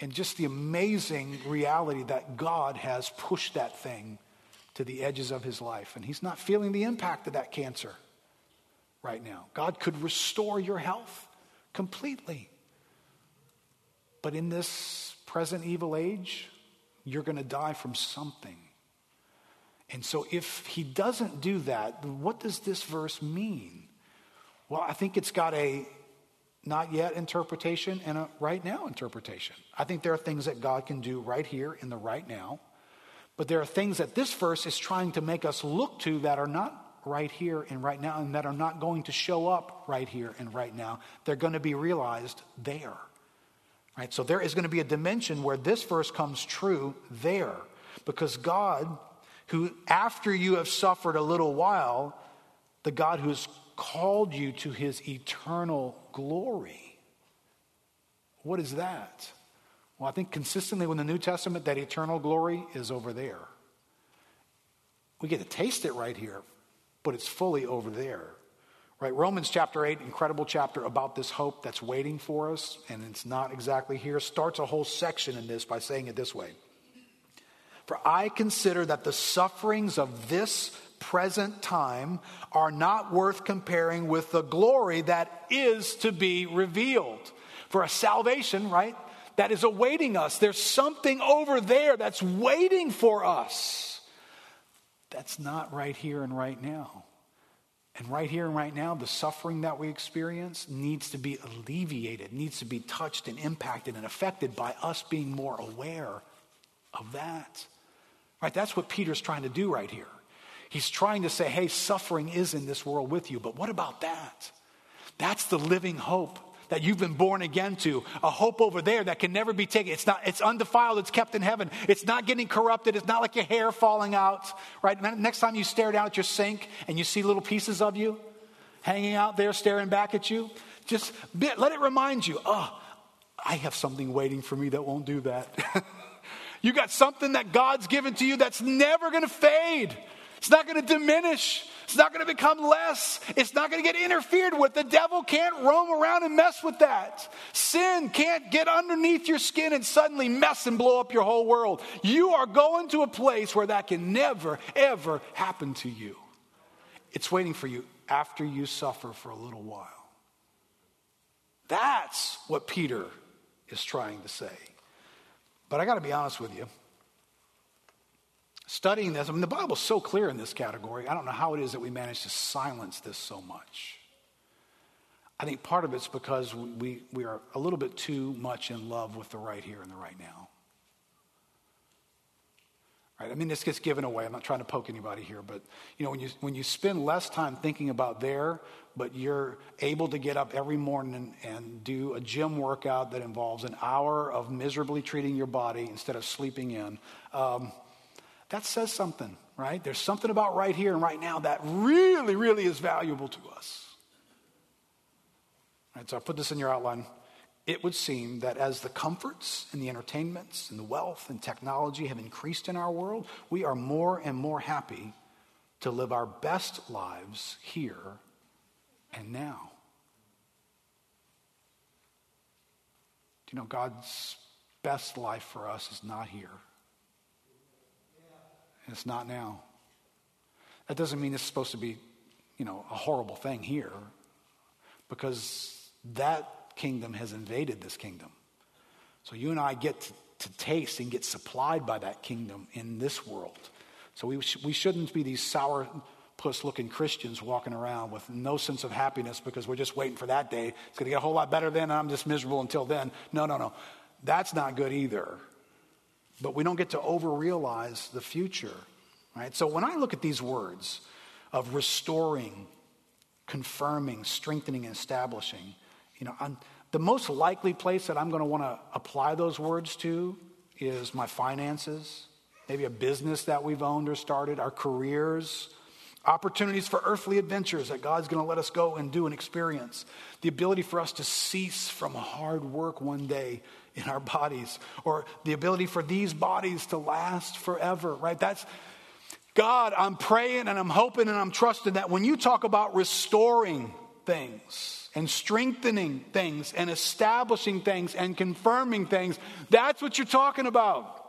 And just the amazing reality that God has pushed that thing to the edges of his life, and he's not feeling the impact of that cancer right now. God could restore your health completely. But in this present evil age, you're going to die from something. And so if he doesn't do that, what does this verse mean? Well, I think it's got a not yet interpretation and a right now interpretation. I think there are things that God can do right here in the right now, but there are things that this verse is trying to make us look to that are not right here and right now, and that are not going to show up right here and right now. They're going to be realized there. Right? So there is going to be a dimension where this verse comes true there, because God, who after you have suffered a little while, the God who's called you to his eternal glory. What is that? Well, I think consistently in the New Testament, that eternal glory is over there. We get to taste it right here, but it's fully over there. Right? Romans chapter eight, incredible chapter about this hope that's waiting for us, and it's not exactly here, starts a whole section in this by saying it this way. For I consider that the sufferings of this present time are not worth comparing with the glory that is to be revealed. For a salvation, right? That is awaiting us. There's something over there that's waiting for us. That's not right here and right now. And right here and right now, the suffering that we experience needs to be alleviated, needs to be touched and impacted and affected by us being more aware of that. Right? That's what Peter's trying to do right here. He's trying to say, hey, suffering is in this world with you, but what about that? That's the living hope that you've been born again to, a hope over there that can never be taken. It's not, it's undefiled, it's kept in heaven. It's not getting corrupted. It's not like your hair falling out, right? Next time you stare down at your sink and you see little pieces of you hanging out there staring back at you, just let it remind you, oh, I have something waiting for me that won't do that. You got something that God's given to you that's never going to fade. It's not going to diminish. It's not going to become less. It's not going to get interfered with. The devil can't roam around and mess with that. Sin can't get underneath your skin and suddenly mess and blow up your whole world. You are going to a place where that can never, ever happen to you. It's waiting for you after you suffer for a little while. That's what Peter is trying to say. But I got to be honest with you. Studying this, I mean, the Bible's so clear in this category. I don't know how it is that we manage to silence this so much. I think part of it's because we, we are a little bit too much in love with the right here and the right now. Right? I mean, this gets given away. I'm not trying to poke anybody here, but you know, when you when you spend less time thinking about there, but you're able to get up every morning and, and do a gym workout that involves an hour of miserably treating your body instead of sleeping in. Um, That says something, right? There's something about right here and right now that really, really is valuable to us. All right, so I put this in your outline. It would seem that as the comforts and the entertainments and the wealth and technology have increased in our world, we are more and more happy to live our best lives here and now. Do you know God's best life for us is not here? It's not now. That doesn't mean it's supposed to be, you know, a horrible thing here, because that kingdom has invaded this kingdom. So you and I get to, to taste and get supplied by that kingdom in this world. So we sh- we shouldn't be these sourpuss-looking Christians walking around with no sense of happiness because we're just waiting for that day. It's going to get a whole lot better then, and I'm just miserable until then. No, no, no. That's not good either. But we don't get to over-realize the future, right? So when I look at these words of restoring, confirming, strengthening, and establishing, you know, I'm, the most likely place that I'm going to want to apply those words to is my finances, maybe a business that we've owned or started, our careers, opportunities for earthly adventures that God's going to let us go and do and experience, the ability for us to cease from hard work one day in our bodies, or the ability for these bodies to last forever, right? That's God, I'm praying and I'm hoping and I'm trusting that when you talk about restoring things and strengthening things and establishing things and confirming things, that's what you're talking about.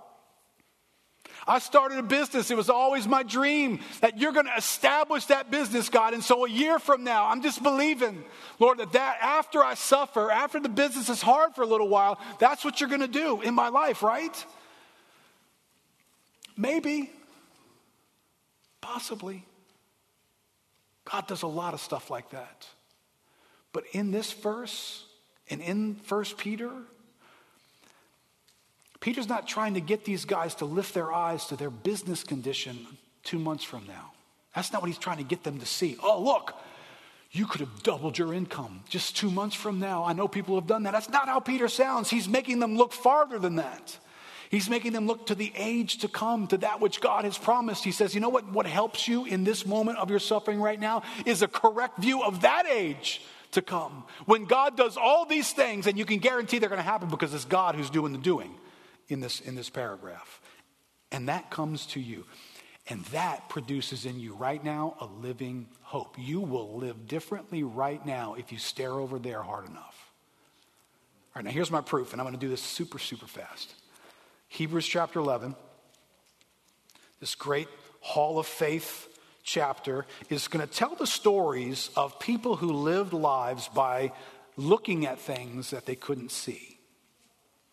I started a business. It was always my dream that you're going to establish that business, God. And so a year from now, I'm just believing, Lord, that, that after I suffer, after the business is hard for a little while, that's what you're going to do in my life, right? Maybe. Possibly. God does a lot of stuff like that. But in this verse and in First Peter, Peter's not trying to get these guys to lift their eyes to their business condition two months from now. That's not what he's trying to get them to see. Oh, look, you could have doubled your income just two months from now. I know people have done that. That's not how Peter sounds. He's making them look farther than that. He's making them look to the age to come, to that which God has promised. He says, you know what? What helps you in this moment of your suffering right now is a correct view of that age to come. When God does all these things, and you can guarantee they're going to happen because it's God who's doing the doing. In this in this paragraph. And that comes to you. And that produces in you right now a living hope. You will live differently right now if you stare over there hard enough. All right, now here's my proof, and I'm going to do this super, super fast. Hebrews chapter eleven, this great hall of faith chapter, is going to tell the stories of people who lived lives by looking at things that they couldn't see.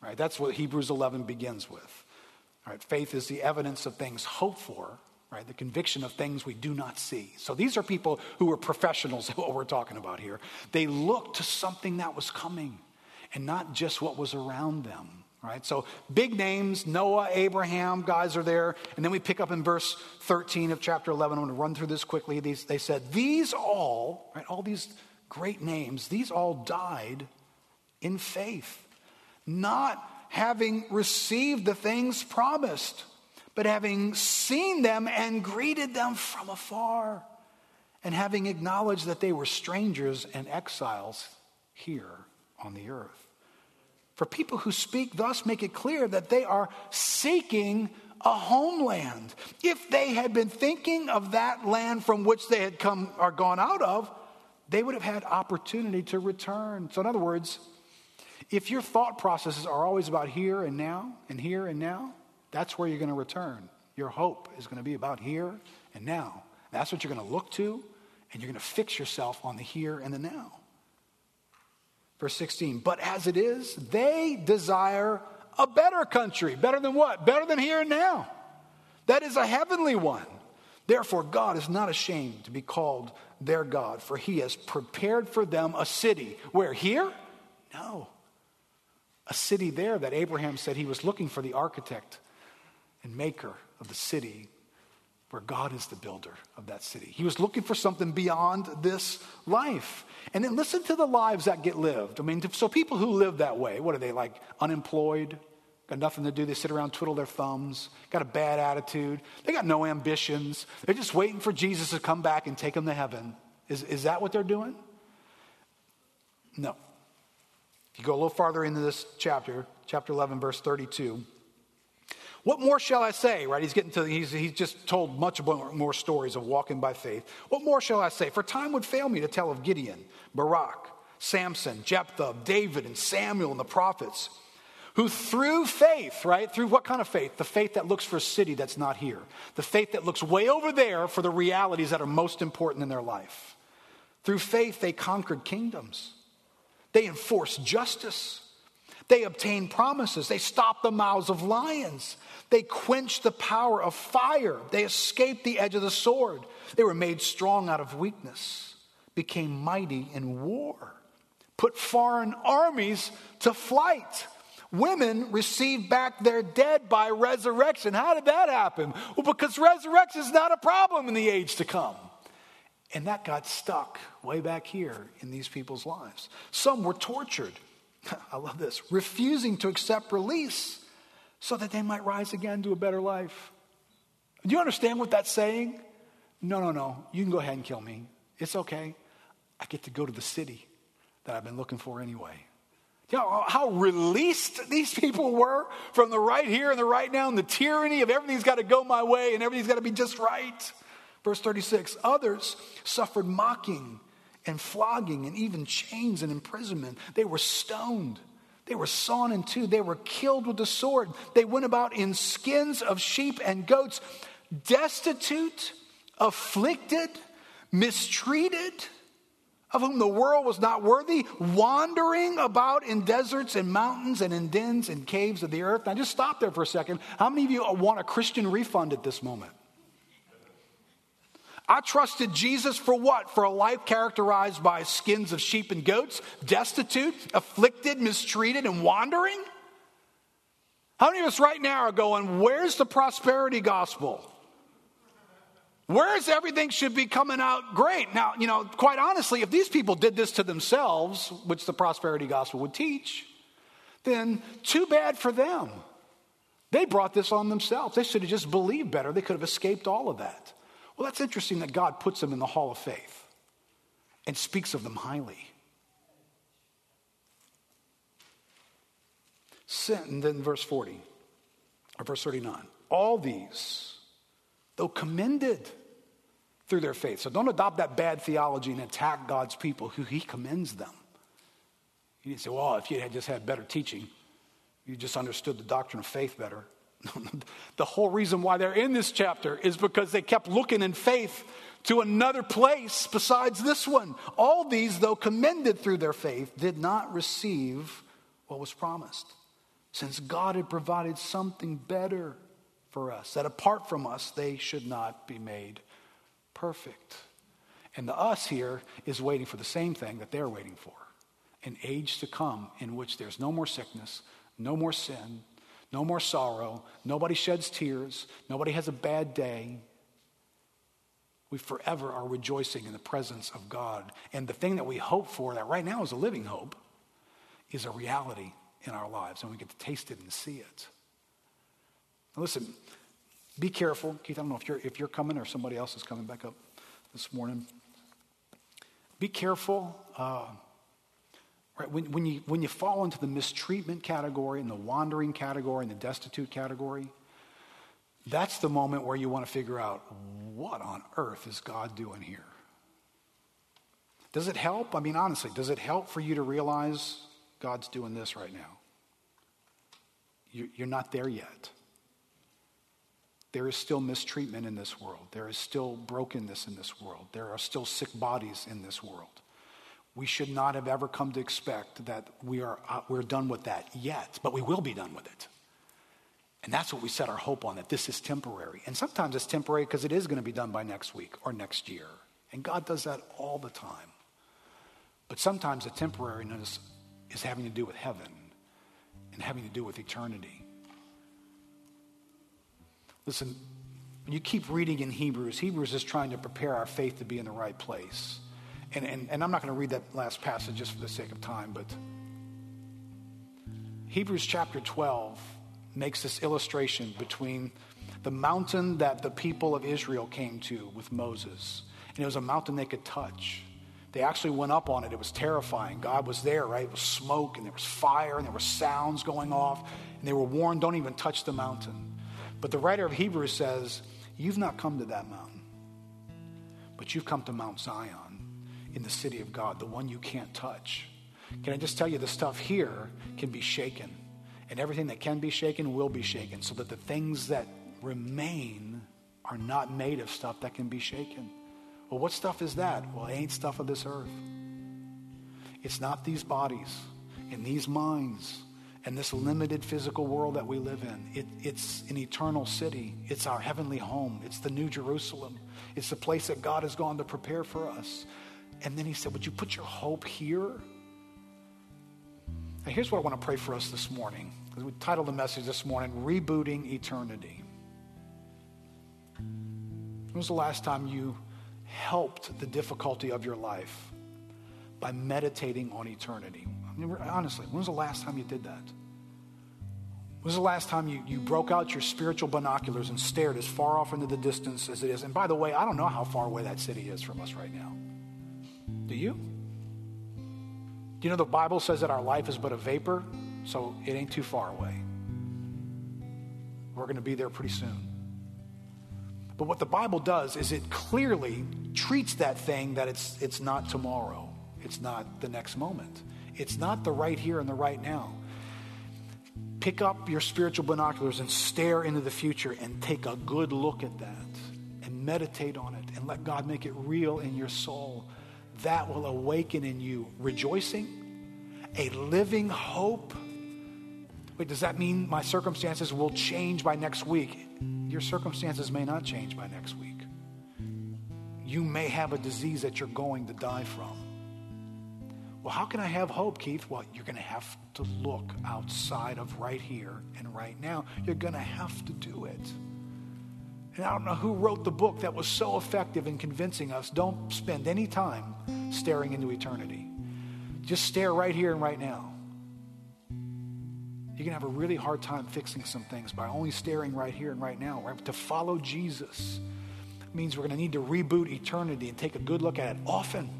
Right, that's what Hebrews eleven begins with. All right, faith is the evidence of things hoped for, right? The conviction of things we do not see. So these are people who were professionals at what we're talking about here. They looked to something that was coming and not just what was around them, right? So big names, Noah, Abraham, guys are there. And then we pick up in verse thirteen of chapter eleven. I'm going to run through this quickly. These, they said, these all, right, all these great names, these all died in faith. Not having received the things promised, but having seen them and greeted them from afar, and having acknowledged that they were strangers and exiles here on the earth. For people who speak thus make it clear that they are seeking a homeland. If they had been thinking of that land from which they had come or gone out of, they would have had opportunity to return. So in other words, if your thought processes are always about here and now and here and now, that's where you're going to return. Your hope is going to be about here and now. That's what you're going to look to, and you're going to fix yourself on the here and the now. Verse sixteen, but as it is, they desire a better country. Better than what? Better than here and now. That is a heavenly one. Therefore, God is not ashamed to be called their God, for he has prepared for them a city. Where? Here? No. A city there that Abraham said he was looking for, the architect and maker of the city where God is the builder of that city. He was looking for something beyond this life. And then listen to the lives that get lived. I mean, so people who live that way, what are they, like unemployed, got nothing to do, they sit around, twiddle their thumbs, got a bad attitude, they got no ambitions, they're just waiting for Jesus to come back and take them to heaven. Is, is that what they're doing? No. If you go a little farther into this chapter, chapter eleven, verse thirty-two. What more shall I say? Right? He's getting to, he's, he's just told much more stories of walking by faith. What more shall I say? For time would fail me to tell of Gideon, Barak, Samson, Jephthah, David, and Samuel, and the prophets, who through faith, right? Through what kind of faith? The faith that looks for a city that's not here. The faith that looks way over there for the realities that are most important in their life. Through faith, they conquered kingdoms. They enforce justice. They obtain promises. They stop the mouths of lions. They quench the power of fire. They escape the edge of the sword. They were made strong out of weakness, became mighty in war, put foreign armies to flight. Women received back their dead by resurrection. How did that happen? Well, because resurrection is not a problem in the age to come. And that got stuck way back here in these people's lives. Some were tortured. I love this. Refusing to accept release so that they might rise again to a better life. Do you understand what that's saying? No, no, no. You can go ahead and kill me. It's okay. I get to go to the city that I've been looking for anyway. You know, how released these people were from the right here and the right now and the tyranny of everything's got to go my way and everything's got to be just right. Verse thirty-six, others suffered mocking and flogging and even chains and imprisonment. They were stoned. They were sawn in two. They were killed with the sword. They went about in skins of sheep and goats, destitute, afflicted, mistreated, of whom the world was not worthy, wandering about in deserts and mountains and in dens and caves of the earth. Now just stop there for a second. How many of you want a Christian refund at this moment? I trusted Jesus for what? For a life characterized by skins of sheep and goats, destitute, afflicted, mistreated, and wandering? How many of us right now are going, where's the prosperity gospel? Whereas everything should be coming out great. Now, you know, quite honestly, if these people did this to themselves, which the prosperity gospel would teach, then too bad for them. They brought this on themselves. They should have just believed better. They could have escaped all of that. Well, that's interesting that God puts them in the hall of faith and speaks of them highly. Sin, and then verse forty, or verse thirty-nine. All these, though commended through their faith. So don't adopt that bad theology and attack God's people who he commends them. He didn't say, well, if you had just had better teaching, you just understood the doctrine of faith better. The whole reason why they're in this chapter is because they kept looking in faith to another place besides this one. All these, though commended through their faith, did not receive what was promised, since God had provided something better for us, that apart from us, they should not be made perfect. And the us here is waiting for the same thing that they're waiting for, an age to come in which there's no more sickness, no more sin, no more sorrow, nobody sheds tears, nobody has a bad day. We forever are rejoicing in the presence of God. And the thing that we hope for, that right now is a living hope, is a reality in our lives, and we get to taste it and see it. Now listen, be careful. Keith, I don't know if you're, if you're coming or somebody else is coming back up this morning. Be careful. Uh, right, when, when, you, when you fall into the mistreatment category and the wandering category and the destitute category, that's the moment where you want to figure out, what on earth is God doing here? Does it help? I mean, honestly, does it help for you to realize God's doing this right now? You're, you're not there yet. There is still mistreatment in this world. There is still brokenness in this world. There are still sick bodies in this world. We should not have ever come to expect that we are, uh, we're done with that yet, but we will be done with it. And that's what we set our hope on, that this is temporary. And sometimes it's temporary because it is going to be done by next week or next year. And God does that all the time. But sometimes the temporariness is having to do with heaven and having to do with eternity. Listen, when you keep reading in Hebrews, Hebrews is trying to prepare our faith to be in the right place. And, and, and I'm not going to read that last passage just for the sake of time, but Hebrews chapter twelve makes this illustration between the mountain that the people of Israel came to with Moses. And it was a mountain they could touch. They actually went up on it. It was terrifying. God was there, right? It was smoke, and there was fire, and there were sounds going off. And they were warned, don't even touch the mountain. But the writer of Hebrews says, you've not come to that mountain, but you've come to Mount Zion in the city of God, the one you can't touch. Can I just tell you, the stuff here can be shaken, and everything that can be shaken will be shaken, so that the things that remain are not made of stuff that can be shaken. Well, what stuff is that? Well, it ain't stuff of this earth. It's not these bodies and these minds and this limited physical world that we live in. It, it's an eternal city. It's our heavenly home. It's the New Jerusalem. It's the place that God has gone to prepare for us. And then he said, would you put your hope here? Now, here's what I want to pray for us this morning. Because we titled the message this morning, Rebooting Eternity. When was the last time you helped the difficulty of your life by meditating on eternity? Honestly, when was the last time you did that? When was the last time you, you broke out your spiritual binoculars and stared as far off into the distance as it is? And by the way, I don't know how far away that city is from us right now. Do you? Do you know the Bible says that our life is but a vapor, so it ain't too far away. We're going to be there pretty soon. But what the Bible does is it clearly treats that thing that it's it's not tomorrow. It's not the next moment. It's not the right here and the right now. Pick up your spiritual binoculars and stare into the future and take a good look at that and meditate on it and let God make it real in your soul. That will awaken in you rejoicing, a living hope. Wait, does that mean my circumstances will change by next week? Your circumstances may not change by next week. You may have a disease that you're going to die from. Well, how can I have hope, Keith? Well, you're going to have to look outside of right here and right now. You're going to have to do it. And I don't know who wrote the book that was so effective in convincing us, don't spend any time staring into eternity. Just stare right here and right now. You're going to have a really hard time fixing some things by only staring right here and right now. Right? To follow Jesus means we're going to need to reboot eternity and take a good look at it often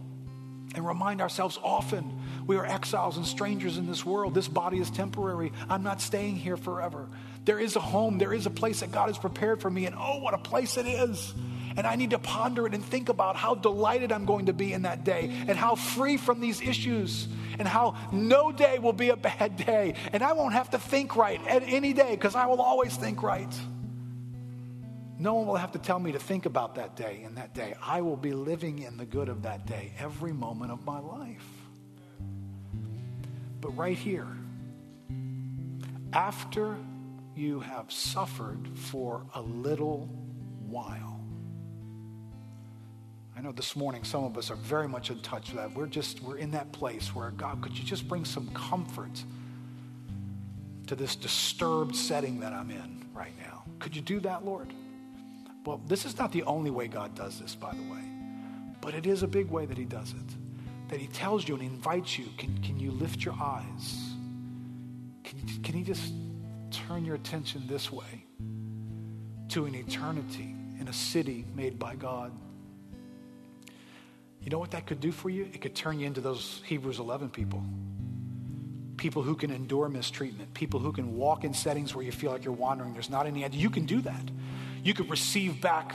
and remind ourselves often. We are exiles and strangers in this world. This body is temporary. I'm not staying here forever. There is a home. There is a place that God has prepared for me, and oh, what a place it is. And I need to ponder it and think about how delighted I'm going to be in that day and how free from these issues and how no day will be a bad day. And I won't have to think right at any day because I will always think right. No one will have to tell me to think about that day and that day. I will be living in the good of that day every moment of my life. But right here, after you have suffered for a little while, I know this morning some of us are very much in touch with that. We're just, we're in that place where, God, could you just bring some comfort to this disturbed setting that I'm in right now? Could you do that, Lord? Well, this is not the only way God does this, by the way. But it is a big way that he does it. That he tells you and he invites you, can, can you lift your eyes? Can you, can you just turn your attention this way to an eternity in a city made by God? You know what that could do for you? It could turn you into those Hebrews eleven people. People who can endure mistreatment. People who can walk in settings where you feel like you're wandering. There's not any end. You can do that. You could receive back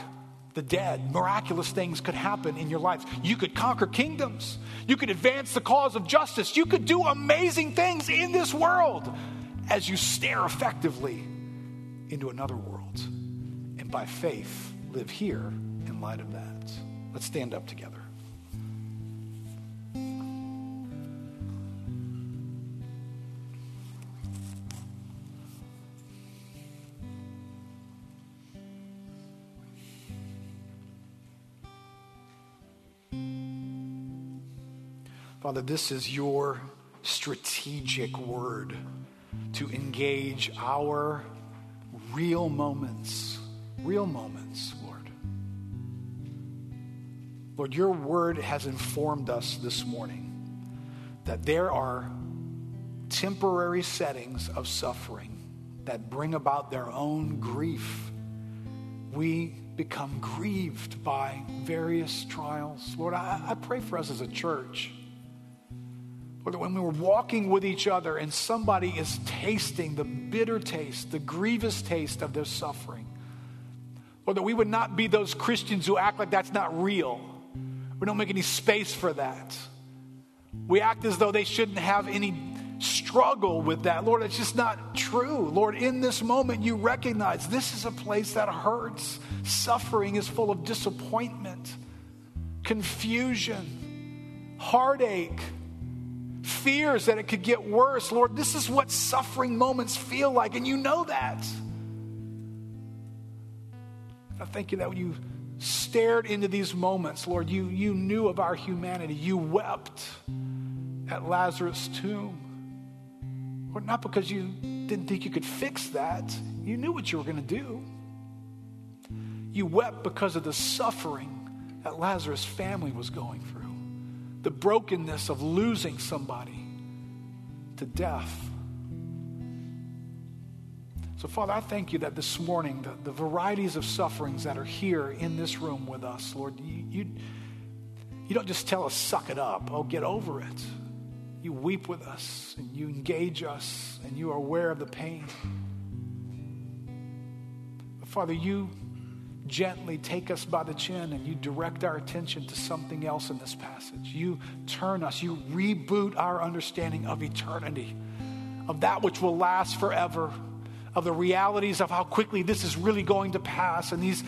the dead. Miraculous things could happen in your life. You could conquer kingdoms. You could advance the cause of justice. You could do amazing things in this world as you stare effectively into another world. And by faith, live here in light of that. Let's stand up together. Father, this is your strategic word to engage our real moments, real moments, Lord. Lord, your word has informed us this morning that there are temporary settings of suffering that bring about their own grief. We become grieved by various trials. Lord, I, I pray for us as a church. Lord, when we're walking with each other and somebody is tasting the bitter taste, the grievous taste of their suffering, Lord, that we would not be those Christians who act like that's not real. We don't make any space for that. We act as though they shouldn't have any struggle with that. Lord, it's just not true. Lord, in this moment, you recognize this is a place that hurts. Suffering is full of disappointment, confusion, heartache, fears that it could get worse. Lord, this is what suffering moments feel like, and you know that. I thank you that when you stared into these moments, Lord, you, you knew of our humanity. You wept at Lazarus' tomb. Lord, not because you didn't think you could fix that. You knew what you were going to do. You wept because of the suffering that Lazarus' family was going through. The brokenness of losing somebody to death. So, Father, I thank you that this morning, the, the varieties of sufferings that are here in this room with us, Lord, you, you, you don't just tell us, suck it up, oh, get over it. You weep with us and you engage us and you are aware of the pain. But Father, you gently take us by the chin and you direct our attention to something else in this passage. You turn us, you reboot our understanding of eternity, of that which will last forever, of the realities of how quickly this is really going to pass, and these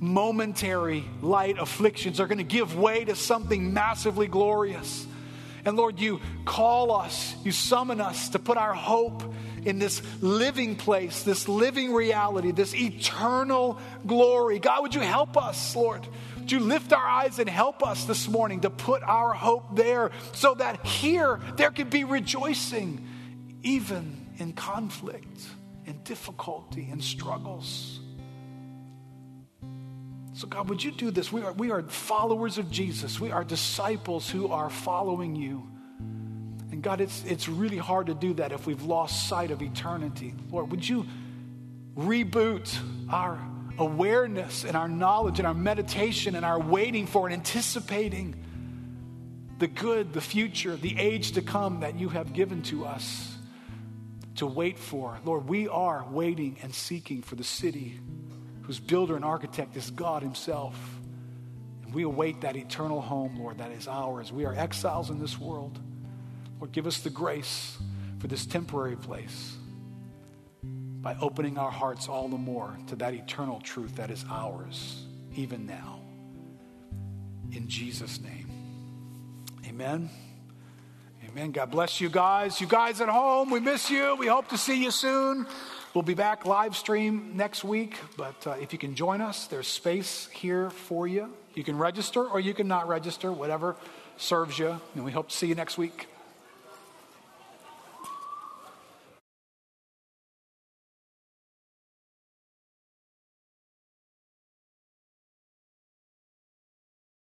momentary light afflictions are going to give way to something massively glorious. And Lord, you call us, you summon us to put our hope in this living place, this living reality, this eternal glory. God, would you help us, Lord? Would you lift our eyes and help us this morning to put our hope there so that here there could be rejoicing, even in conflict and difficulty and struggles. So God, would you do this? We are, we are followers of Jesus. We are disciples who are following you. And God, it's, it's really hard to do that if we've lost sight of eternity. Lord, would you reboot our awareness and our knowledge and our meditation and our waiting for and anticipating the good, the future, the age to come that you have given to us to wait for. Lord, we are waiting and seeking for the city whose builder and architect is God himself. And we await that eternal home, Lord, that is ours. We are exiles in this world. Lord, give us the grace for this temporary place by opening our hearts all the more to that eternal truth that is ours, even now. In Jesus' name, amen. Amen. God bless you guys. You guys at home, we miss you. We hope to see you soon. We'll be back live stream next week, but uh, if you can join us, there's space here for you. You can register or you can not register, whatever serves you, and we hope to see you next week.